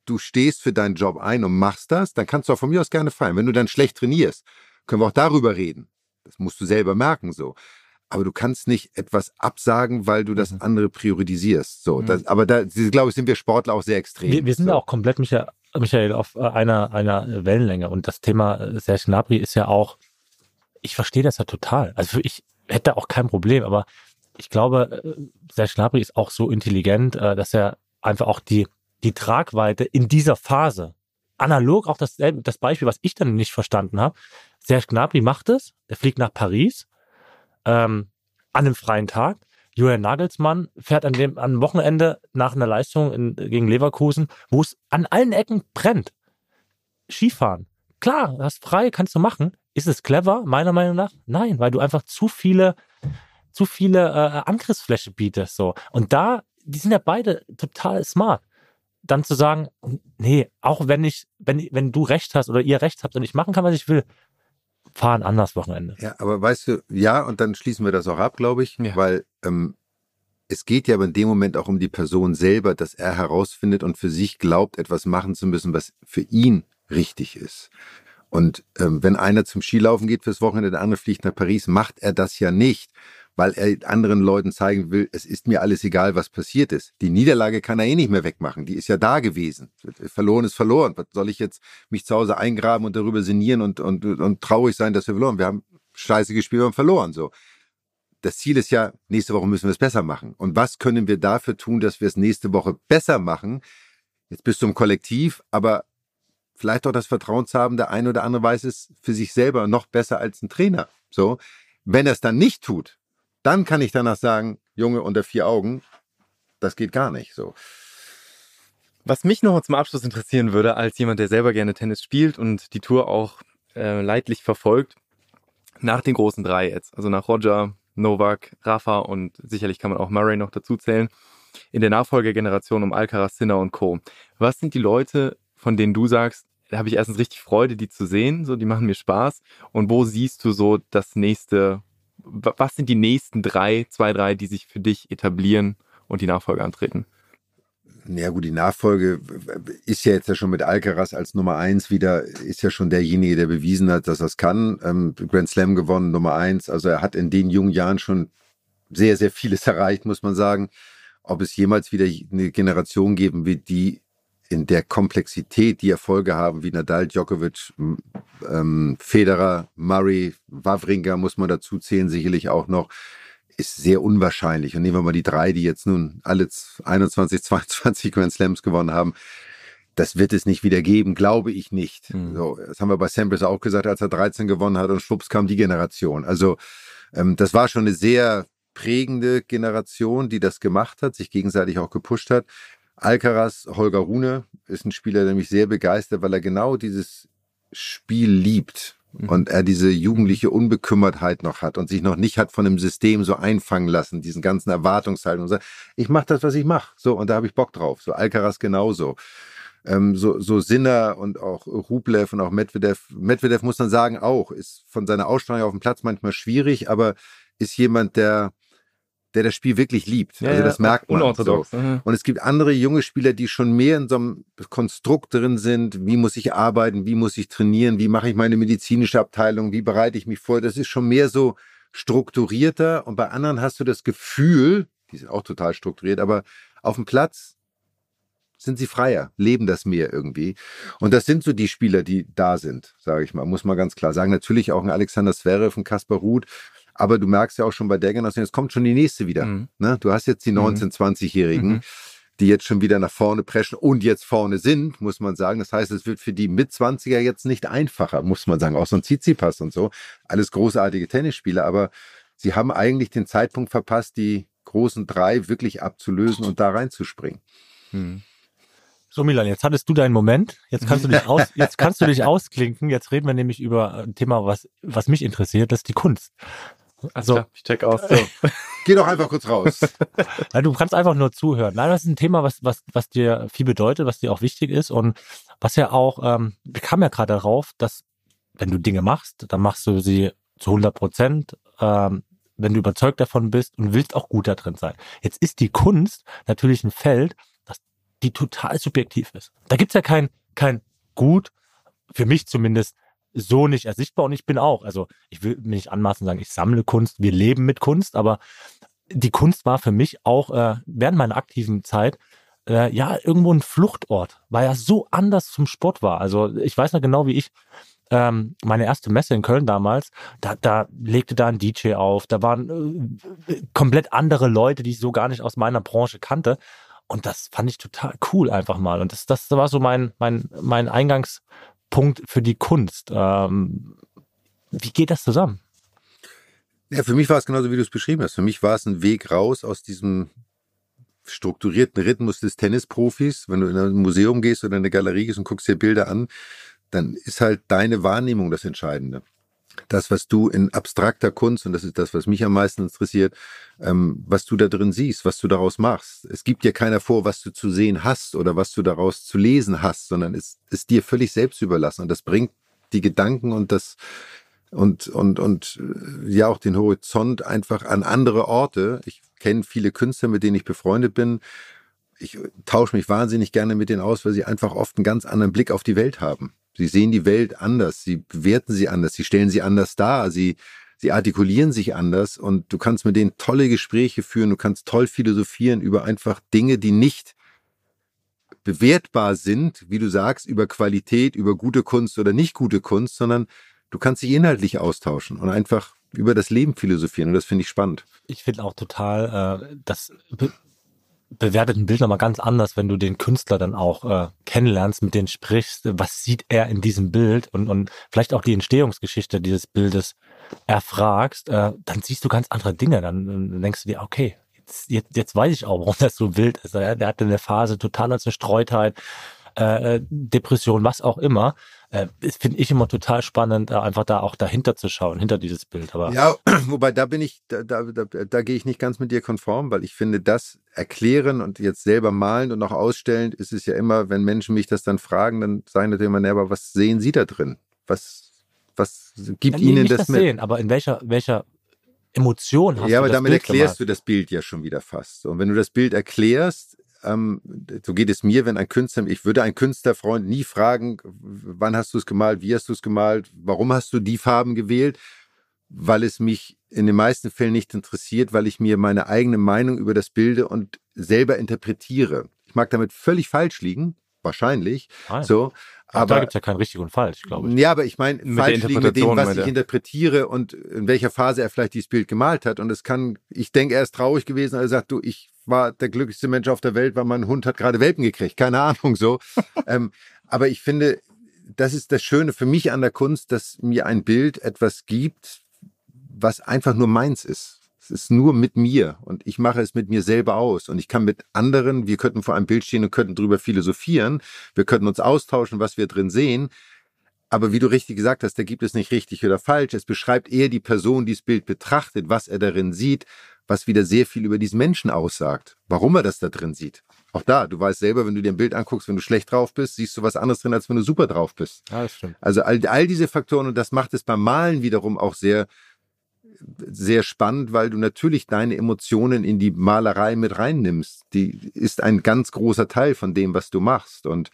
du stehst für deinen Job ein und machst das, dann kannst du auch von mir aus gerne feiern. Wenn du dann schlecht trainierst, können wir auch darüber reden. Das musst du selber merken, so. Aber du kannst nicht etwas absagen, weil du das andere priorisierst. So, das, aber da, glaube ich, sind wir Sportler auch sehr extrem. Wir, wir sind so. auch komplett, Michael, Michael, auf einer, einer Wellenlänge. Und das Thema Serge Gnabry ist ja auch, ich verstehe das ja total. Also ich hätte da auch kein Problem, aber ich glaube, Serge Gnabry ist auch so intelligent, dass er einfach auch die, die Tragweite in dieser Phase, analog auch das, das Beispiel, was ich dann nicht verstanden habe, Serge Gnabry macht es, der fliegt nach Paris, Ähm, an einem freien Tag. Julian Nagelsmann fährt an dem, am Wochenende nach einer Leistung in, gegen Leverkusen, wo es an allen Ecken brennt. Skifahren. Klar, das frei kannst du machen. Ist es clever, meiner Meinung nach? Nein, weil du einfach zu viele, zu viele äh, Angriffsfläche bietest. So. Und da, die sind ja beide total smart. Dann zu sagen, nee, auch wenn ich, wenn, wenn du recht hast oder ihr recht habt und ich machen kann, was ich will, fahren anders Wochenende. Ja, aber weißt du, ja, und dann schließen wir das auch ab, glaube ich, ja. weil ähm, es geht ja aber in dem Moment auch um die Person selber, dass er herausfindet und für sich glaubt, etwas machen zu müssen, was für ihn richtig ist. Und ähm, wenn einer zum Skilaufen geht fürs Wochenende, der andere fliegt nach Paris, macht er das ja nicht, weil er anderen Leuten zeigen will, es ist mir alles egal, was passiert ist. Die Niederlage kann er eh nicht mehr wegmachen, die ist ja da gewesen. Verloren ist verloren. Was soll ich jetzt mich zu Hause eingraben und darüber sinnieren und, und, und traurig sein, dass wir verloren? Wir haben scheiße gespielt, wir haben verloren. So. Das Ziel ist ja, nächste Woche müssen wir es besser machen. Und was können wir dafür tun, dass wir es nächste Woche besser machen? Jetzt bist du im Kollektiv, aber vielleicht auch das Vertrauen zu haben, der eine oder andere weiß es für sich selber noch besser als ein Trainer. So. Wenn er es dann nicht tut, dann kann ich danach sagen, Junge, unter vier Augen, das geht gar nicht so. Was mich noch zum Abschluss interessieren würde, als jemand, der selber gerne Tennis spielt und die Tour auch äh, leidlich verfolgt, nach den großen drei jetzt, also nach Roger, Novak, Rafa und sicherlich kann man auch Murray noch dazu zählen, in der Nachfolgergeneration um Alcaraz, Sinner und Co. Was sind die Leute, von denen du sagst, da habe ich erstens richtig Freude, die zu sehen, so, die machen mir Spaß, und wo siehst du so das nächste? Was sind die nächsten drei, zwei, drei, die sich für dich etablieren und die Nachfolge antreten? Ja gut, die Nachfolge ist ja jetzt ja schon mit Alcaraz als Nummer eins wieder, ist ja schon derjenige, der bewiesen hat, dass er es kann. Ähm, Grand Slam gewonnen, Nummer eins. Also er hat in den jungen Jahren schon sehr, sehr vieles erreicht, muss man sagen. Ob es jemals wieder eine Generation geben wird, die in der Komplexität die Erfolge haben, wie Nadal, Djokovic, ähm, Federer, Murray, Wawrinka muss man dazu zählen, sicherlich auch noch, ist sehr unwahrscheinlich. Und nehmen wir mal die drei, die jetzt nun alle einundzwanzig, zweiundzwanzig Grand Slams gewonnen haben. Das wird es nicht wieder geben, glaube ich nicht. Mhm. So, das haben wir bei Sampras auch gesagt, als er dreizehn gewonnen hat und schwupps kam die Generation. Also ähm, das war schon eine sehr prägende Generation, die das gemacht hat, sich gegenseitig auch gepusht hat. Alcaraz, Holger Rune, ist ein Spieler, der mich sehr begeistert, weil er genau dieses Spiel liebt und er diese jugendliche Unbekümmertheit noch hat und sich noch nicht hat von dem System so einfangen lassen, diesen ganzen Erwartungshaltung und sagt, ich mache das, was ich mache, so, und da habe ich Bock drauf, so Alcaraz genauso. ähm, so, so Sinner und auch Rublev und auch Medvedev. Medvedev muss man sagen auch, ist von seiner Ausstrahlung auf dem Platz manchmal schwierig, aber ist jemand, der der das Spiel wirklich liebt. Ja, also das ja, merkt man. Unorthodox. So. Mhm. Und es gibt andere junge Spieler, die schon mehr in so einem Konstrukt drin sind. Wie muss ich arbeiten? Wie muss ich trainieren? Wie mache ich meine medizinische Abteilung? Wie bereite ich mich vor? Das ist schon mehr so strukturierter. Und bei anderen hast du das Gefühl, die sind auch total strukturiert, aber auf dem Platz sind sie freier, leben das mehr irgendwie. Und das sind so die Spieler, die da sind, sage ich mal. Muss man ganz klar sagen. Natürlich auch ein Alexander Zverev, ein Kaspar Ruud. Aber du merkst ja auch schon bei der Generation, jetzt kommt schon die nächste wieder. Mhm. Ne? Du hast jetzt die neunzehn-, zwanzigjährigen, mhm. die jetzt schon wieder nach vorne preschen und jetzt vorne sind, muss man sagen. Das heißt, es wird für die Mitzwanziger jetzt nicht einfacher, muss man sagen. Auch so ein Tsitsipas und so. Alles großartige Tennisspieler, aber sie haben eigentlich den Zeitpunkt verpasst, die großen drei wirklich abzulösen und da reinzuspringen. Mhm. So Milan, jetzt hattest du deinen Moment, jetzt kannst du dich aus, jetzt kannst du dich ausklinken. Jetzt reden wir nämlich über ein Thema, was, was mich interessiert, das ist die Kunst. Also, ja, ich check aus. So. Geh doch einfach kurz raus. Nein, du kannst einfach nur zuhören. Nein, das ist ein Thema, was, was, was dir viel bedeutet, was dir auch wichtig ist und was ja auch, ähm, wir kamen ja gerade darauf, dass wenn du Dinge machst, dann machst du sie zu hundert Prozent, ähm, wenn du überzeugt davon bist und willst auch gut da drin sein. Jetzt ist die Kunst natürlich ein Feld, das die total subjektiv ist. Da gibt's ja kein, kein Gut, für mich zumindest, so nicht ersichtbar und ich bin auch, also ich will mich nicht anmaßen sagen, ich sammle Kunst, wir leben mit Kunst, aber die Kunst war für mich auch äh, während meiner aktiven Zeit äh, ja irgendwo ein Fluchtort, weil ja so anders zum Sport war. Also ich weiß noch genau, wie ich ähm, meine erste Messe in Köln damals, da, da legte da ein D J auf, da waren äh, komplett andere Leute, die ich so gar nicht aus meiner Branche kannte und das fand ich total cool einfach mal und das, das war so mein, mein, mein Eingangs Punkt für die Kunst. Ähm, wie geht das zusammen? Ja, für mich war es genauso, wie du es beschrieben hast. Für mich war es ein Weg raus aus diesem strukturierten Rhythmus des Tennisprofis. Wenn du in ein Museum gehst oder in eine Galerie gehst und guckst dir Bilder an, dann ist halt deine Wahrnehmung das Entscheidende. Das, was du in abstrakter Kunst, und das ist das, was mich am meisten interessiert, ähm, was du da drin siehst, was du daraus machst. Es gibt dir keiner vor, was du zu sehen hast oder was du daraus zu lesen hast, sondern es ist dir völlig selbst überlassen. Und das bringt die Gedanken und das und und und ja auch den Horizont einfach an andere Orte. Ich kenne viele Künstler, mit denen ich befreundet bin. Ich tausche mich wahnsinnig gerne mit denen aus, weil sie einfach oft einen ganz anderen Blick auf die Welt haben. Sie sehen die Welt anders, sie bewerten sie anders, sie stellen sie anders dar, sie, sie artikulieren sich anders und du kannst mit denen tolle Gespräche führen, du kannst toll philosophieren über einfach Dinge, die nicht bewertbar sind, wie du sagst, über Qualität, über gute Kunst oder nicht gute Kunst, sondern du kannst dich inhaltlich austauschen und einfach über das Leben philosophieren und das finde ich spannend. Ich finde auch total, äh, das... bewertet ein Bild nochmal ganz anders, wenn du den Künstler dann auch äh, kennenlernst, mit denen sprichst, was sieht er in diesem Bild und, und vielleicht auch die Entstehungsgeschichte dieses Bildes erfragst, äh, dann siehst du ganz andere Dinge. Dann, dann denkst du dir, okay, jetzt, jetzt, jetzt weiß ich auch, warum das so wild ist. Ja, der hatte eine Phase totaler Zerstreutheit, äh, Depression, was auch immer. Äh, finde ich immer total spannend, einfach da auch dahinter zu schauen, hinter dieses Bild. Aber ja, wobei da bin ich, da, da, da, da gehe ich nicht ganz mit dir konform, weil ich finde, das erklären und jetzt selber malend und auch ausstellend ist es ja immer, wenn Menschen mich das dann fragen, dann sagen natürlich immer, aber was sehen Sie da drin? Was, was gibt ja, Ihnen nicht das, das mit? Sehen, aber in welcher, welcher Emotion hast ja, du das Bild? Ja, aber damit Bild erklärst gemacht? Du das Bild ja schon wieder fast. Und wenn du das Bild erklärst, so geht es mir, wenn ein Künstler, ich würde einen Künstlerfreund nie fragen, wann hast du es gemalt, wie hast du es gemalt, warum hast du die Farben gewählt, weil es mich in den meisten Fällen nicht interessiert, weil ich mir meine eigene Meinung über das bilde und selber interpretiere. Ich mag damit völlig falsch liegen, wahrscheinlich. Nein. So, aber, aber da gibt es ja kein richtig und falsch, glaube ich. Ja, aber ich meine, falsch liegen mit dem, was ich interpretiere und in welcher Phase er vielleicht dieses Bild gemalt hat. Und es kann, ich denke, er ist traurig gewesen, also sagt, du, ich war der glücklichste Mensch auf der Welt, weil mein Hund hat gerade Welpen gekriegt. Keine Ahnung, so. ähm, aber ich finde, das ist das Schöne für mich an der Kunst, dass mir ein Bild etwas gibt, was einfach nur meins ist. Es ist nur mit mir und ich mache es mit mir selber aus. Und ich kann mit anderen, wir könnten vor einem Bild stehen und könnten drüber philosophieren. Wir könnten uns austauschen, was wir drin sehen. Aber wie du richtig gesagt hast, da gibt es nicht richtig oder falsch. Es beschreibt eher die Person, die das Bild betrachtet, was er darin sieht, was wieder sehr viel über diesen Menschen aussagt, warum er das da drin sieht. Auch da, du weißt selber, wenn du dir ein Bild anguckst, wenn du schlecht drauf bist, siehst du was anderes drin, als wenn du super drauf bist. Ja, das stimmt. Also all, all diese Faktoren, und das macht es beim Malen wiederum auch sehr, sehr spannend, weil du natürlich deine Emotionen in die Malerei mit reinnimmst. Die ist ein ganz großer Teil von dem, was du machst. Und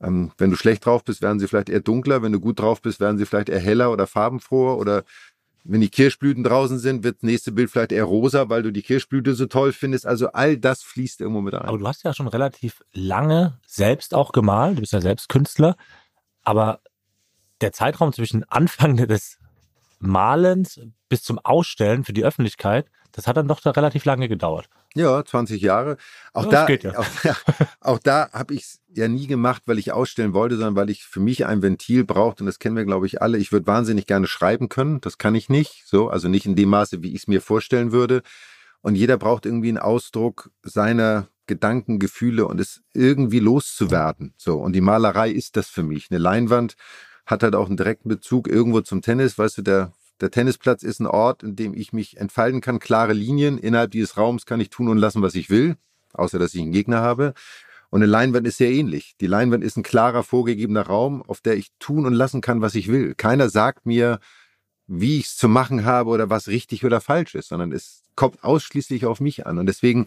ähm, wenn du schlecht drauf bist, werden sie vielleicht eher dunkler. Wenn du gut drauf bist, werden sie vielleicht eher heller oder farbenfroher, oder wenn die Kirschblüten draußen sind, wird das nächste Bild vielleicht eher rosa, weil du die Kirschblüte so toll findest. Also all das fließt irgendwo mit ein. Aber du hast ja schon relativ lange selbst auch gemalt. Du bist ja selbst Künstler. Aber der Zeitraum zwischen Anfang des Malens bis zum Ausstellen für die Öffentlichkeit, das hat dann doch da relativ lange gedauert. Ja, zwanzig Jahre. Auch ja, da, geht ja. auch, auch da habe ich es ja nie gemacht, weil ich ausstellen wollte, sondern weil ich für mich ein Ventil brauchte. Und das kennen wir, glaube ich, alle. Ich würde wahnsinnig gerne schreiben können. Das kann ich nicht. So, also nicht in dem Maße, wie ich es mir vorstellen würde. Und jeder braucht irgendwie einen Ausdruck seiner Gedanken, Gefühle und es irgendwie loszuwerden. So, und die Malerei ist das für mich. Eine Leinwand hat halt auch einen direkten Bezug irgendwo zum Tennis. Weißt du, der, der Tennisplatz ist ein Ort, in dem ich mich entfalten kann. Klare Linien. Innerhalb dieses Raums kann ich tun und lassen, was ich will. Außer, dass ich einen Gegner habe. Und eine Leinwand ist sehr ähnlich. Die Leinwand ist ein klarer, vorgegebener Raum, auf der ich tun und lassen kann, was ich will. Keiner sagt mir, wie ich es zu machen habe oder was richtig oder falsch ist, sondern es kommt ausschließlich auf mich an. Und deswegen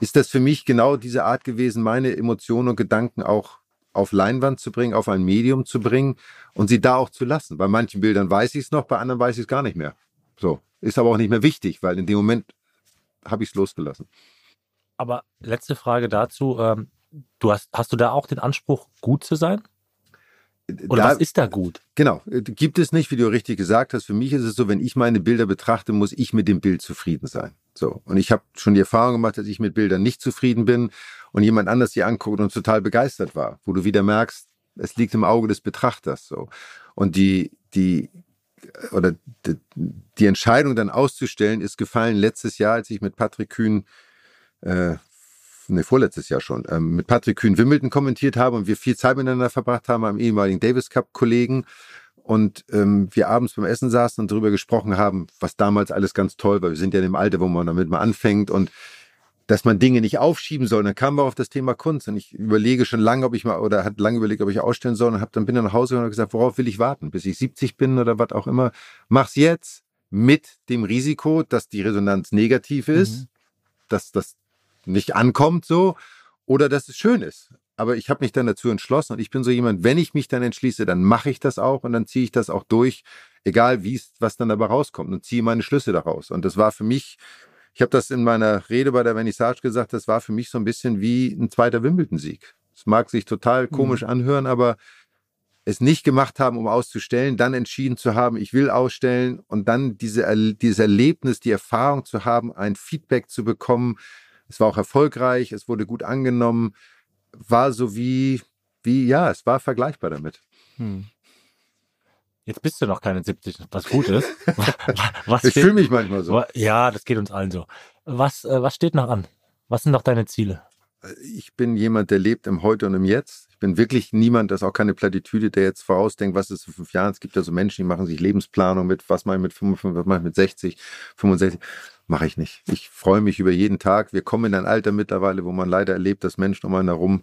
ist das für mich genau diese Art gewesen, meine Emotionen und Gedanken auch auf Leinwand zu bringen, auf ein Medium zu bringen und sie da auch zu lassen. Bei manchen Bildern weiß ich es noch, bei anderen weiß ich es gar nicht mehr. So, ist aber auch nicht mehr wichtig, weil in dem Moment habe ich es losgelassen. Aber letzte Frage dazu, ähm, du hast, hast du da auch den Anspruch, gut zu sein? Oder da, was ist da gut? Genau, gibt es nicht, wie du richtig gesagt hast. Für mich ist es so, wenn ich meine Bilder betrachte, muss ich mit dem Bild zufrieden sein. So, und ich habe schon die Erfahrung gemacht, dass ich mit Bildern nicht zufrieden bin und jemand anders sie anguckt und total begeistert war, wo du wieder merkst, es liegt im Auge des Betrachters. So, und die die oder die, die Entscheidung dann auszustellen ist gefallen letztes Jahr, als ich mit Patrick Kühn äh, ne, vorletztes Jahr schon, ähm, mit Patrick Kühn Wimbledon kommentiert habe und wir viel Zeit miteinander verbracht haben, am ehemaligen Davis Cup Kollegen, und ähm, wir abends beim Essen saßen und darüber gesprochen haben, was damals alles ganz toll war. Wir sind ja in dem Alter, wo man damit mal anfängt und dass man Dinge nicht aufschieben soll. Und dann kamen wir auf das Thema Kunst und ich überlege schon lange, ob ich mal, oder hat lange überlegt, ob ich ausstellen soll, und hab dann bin dann nach Hause gegangen und gesagt, worauf will ich warten, bis ich siebzig bin oder was auch immer. Mach's jetzt mit dem Risiko, dass die Resonanz negativ ist, mhm. dass das nicht ankommt so, oder dass es schön ist. Aber ich habe mich dann dazu entschlossen und ich bin so jemand, wenn ich mich dann entschließe, dann mache ich das auch und dann ziehe ich das auch durch, egal wie es, was dann dabei rauskommt, und ziehe meine Schlüsse daraus. Und das war für mich, ich habe das in meiner Rede bei der Vernissage gesagt, das war für mich so ein bisschen wie ein zweiter Wimbledon-Sieg. Es mag sich total komisch mhm. anhören, aber es nicht gemacht haben, um auszustellen, dann entschieden zu haben, ich will ausstellen, und dann diese, dieses Erlebnis, die Erfahrung zu haben, ein Feedback zu bekommen. Es war auch erfolgreich, es wurde gut angenommen, war so wie, wie ja, es war vergleichbar damit. Hm. Jetzt bist du noch keine siebzig, was gut ist. Was ich fühle mich manchmal so. Ja, das geht uns allen so. Was, was steht noch an? Was sind noch deine Ziele? Ich bin jemand, der lebt im Heute und im Jetzt. Ich bin wirklich niemand, das ist auch keine Plattitüde, der jetzt vorausdenkt, was ist in fünf Jahren. Es gibt ja so Menschen, die machen sich Lebensplanung mit, was mache ich mit fünfundfünfzig, was mache ich mit sechzig, fünfundsechzig. Mache ich nicht. Ich freue mich über jeden Tag. Wir kommen in ein Alter mittlerweile, wo man leider erlebt, dass Menschen um einen herum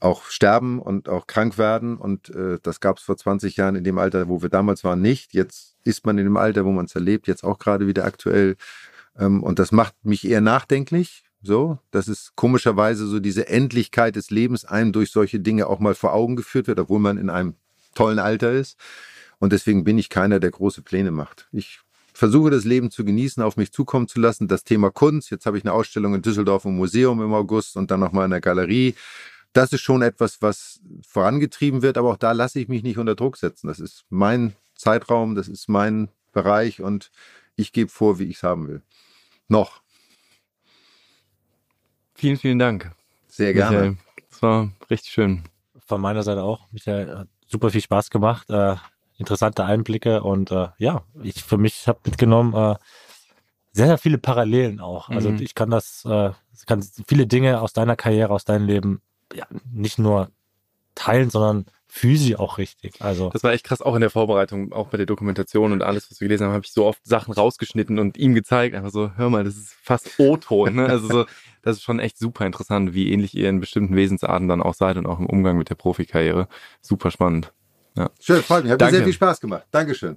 auch sterben und auch krank werden. Und äh, das gab es vor zwanzig Jahren in dem Alter, wo wir damals waren, nicht. Jetzt ist man in dem Alter, wo man es erlebt, jetzt auch gerade wieder aktuell. Ähm, und das macht mich eher nachdenklich. So, dass es komischerweise so diese Endlichkeit des Lebens einem durch solche Dinge auch mal vor Augen geführt wird, obwohl man in einem tollen Alter ist. Und deswegen bin ich keiner, der große Pläne macht. Ich versuche, das Leben zu genießen, auf mich zukommen zu lassen. Das Thema Kunst, jetzt habe ich eine Ausstellung in Düsseldorf im Museum im August und dann nochmal in der Galerie. Das ist schon etwas, was vorangetrieben wird, aber auch da lasse ich mich nicht unter Druck setzen. Das ist mein Zeitraum, das ist mein Bereich und ich gebe vor, wie ich es haben will. Noch. Vielen, vielen Dank. Sehr gerne. Michael, das war richtig schön. Von meiner Seite auch. Michael, hat super viel Spaß gemacht. Äh, interessante Einblicke und äh, ja, ich für mich habe mitgenommen äh, sehr, sehr viele Parallelen auch. Also mhm. ich kann das, äh, kann viele Dinge aus deiner Karriere, aus deinem Leben ja, nicht nur verteilen, sondern Physi auch richtig. Also das war echt krass, auch in der Vorbereitung, auch bei der Dokumentation und alles, was wir gelesen haben, habe ich so oft Sachen rausgeschnitten und ihm gezeigt, einfach so, hör mal, das ist fast O-Ton, ne? Also so, das ist schon echt super interessant, wie ähnlich ihr in bestimmten Wesensarten dann auch seid und auch im Umgang mit der Profikarriere. Super spannend. Ja. Schön, freut mich. Hat mir sehr viel Spaß gemacht. Dankeschön.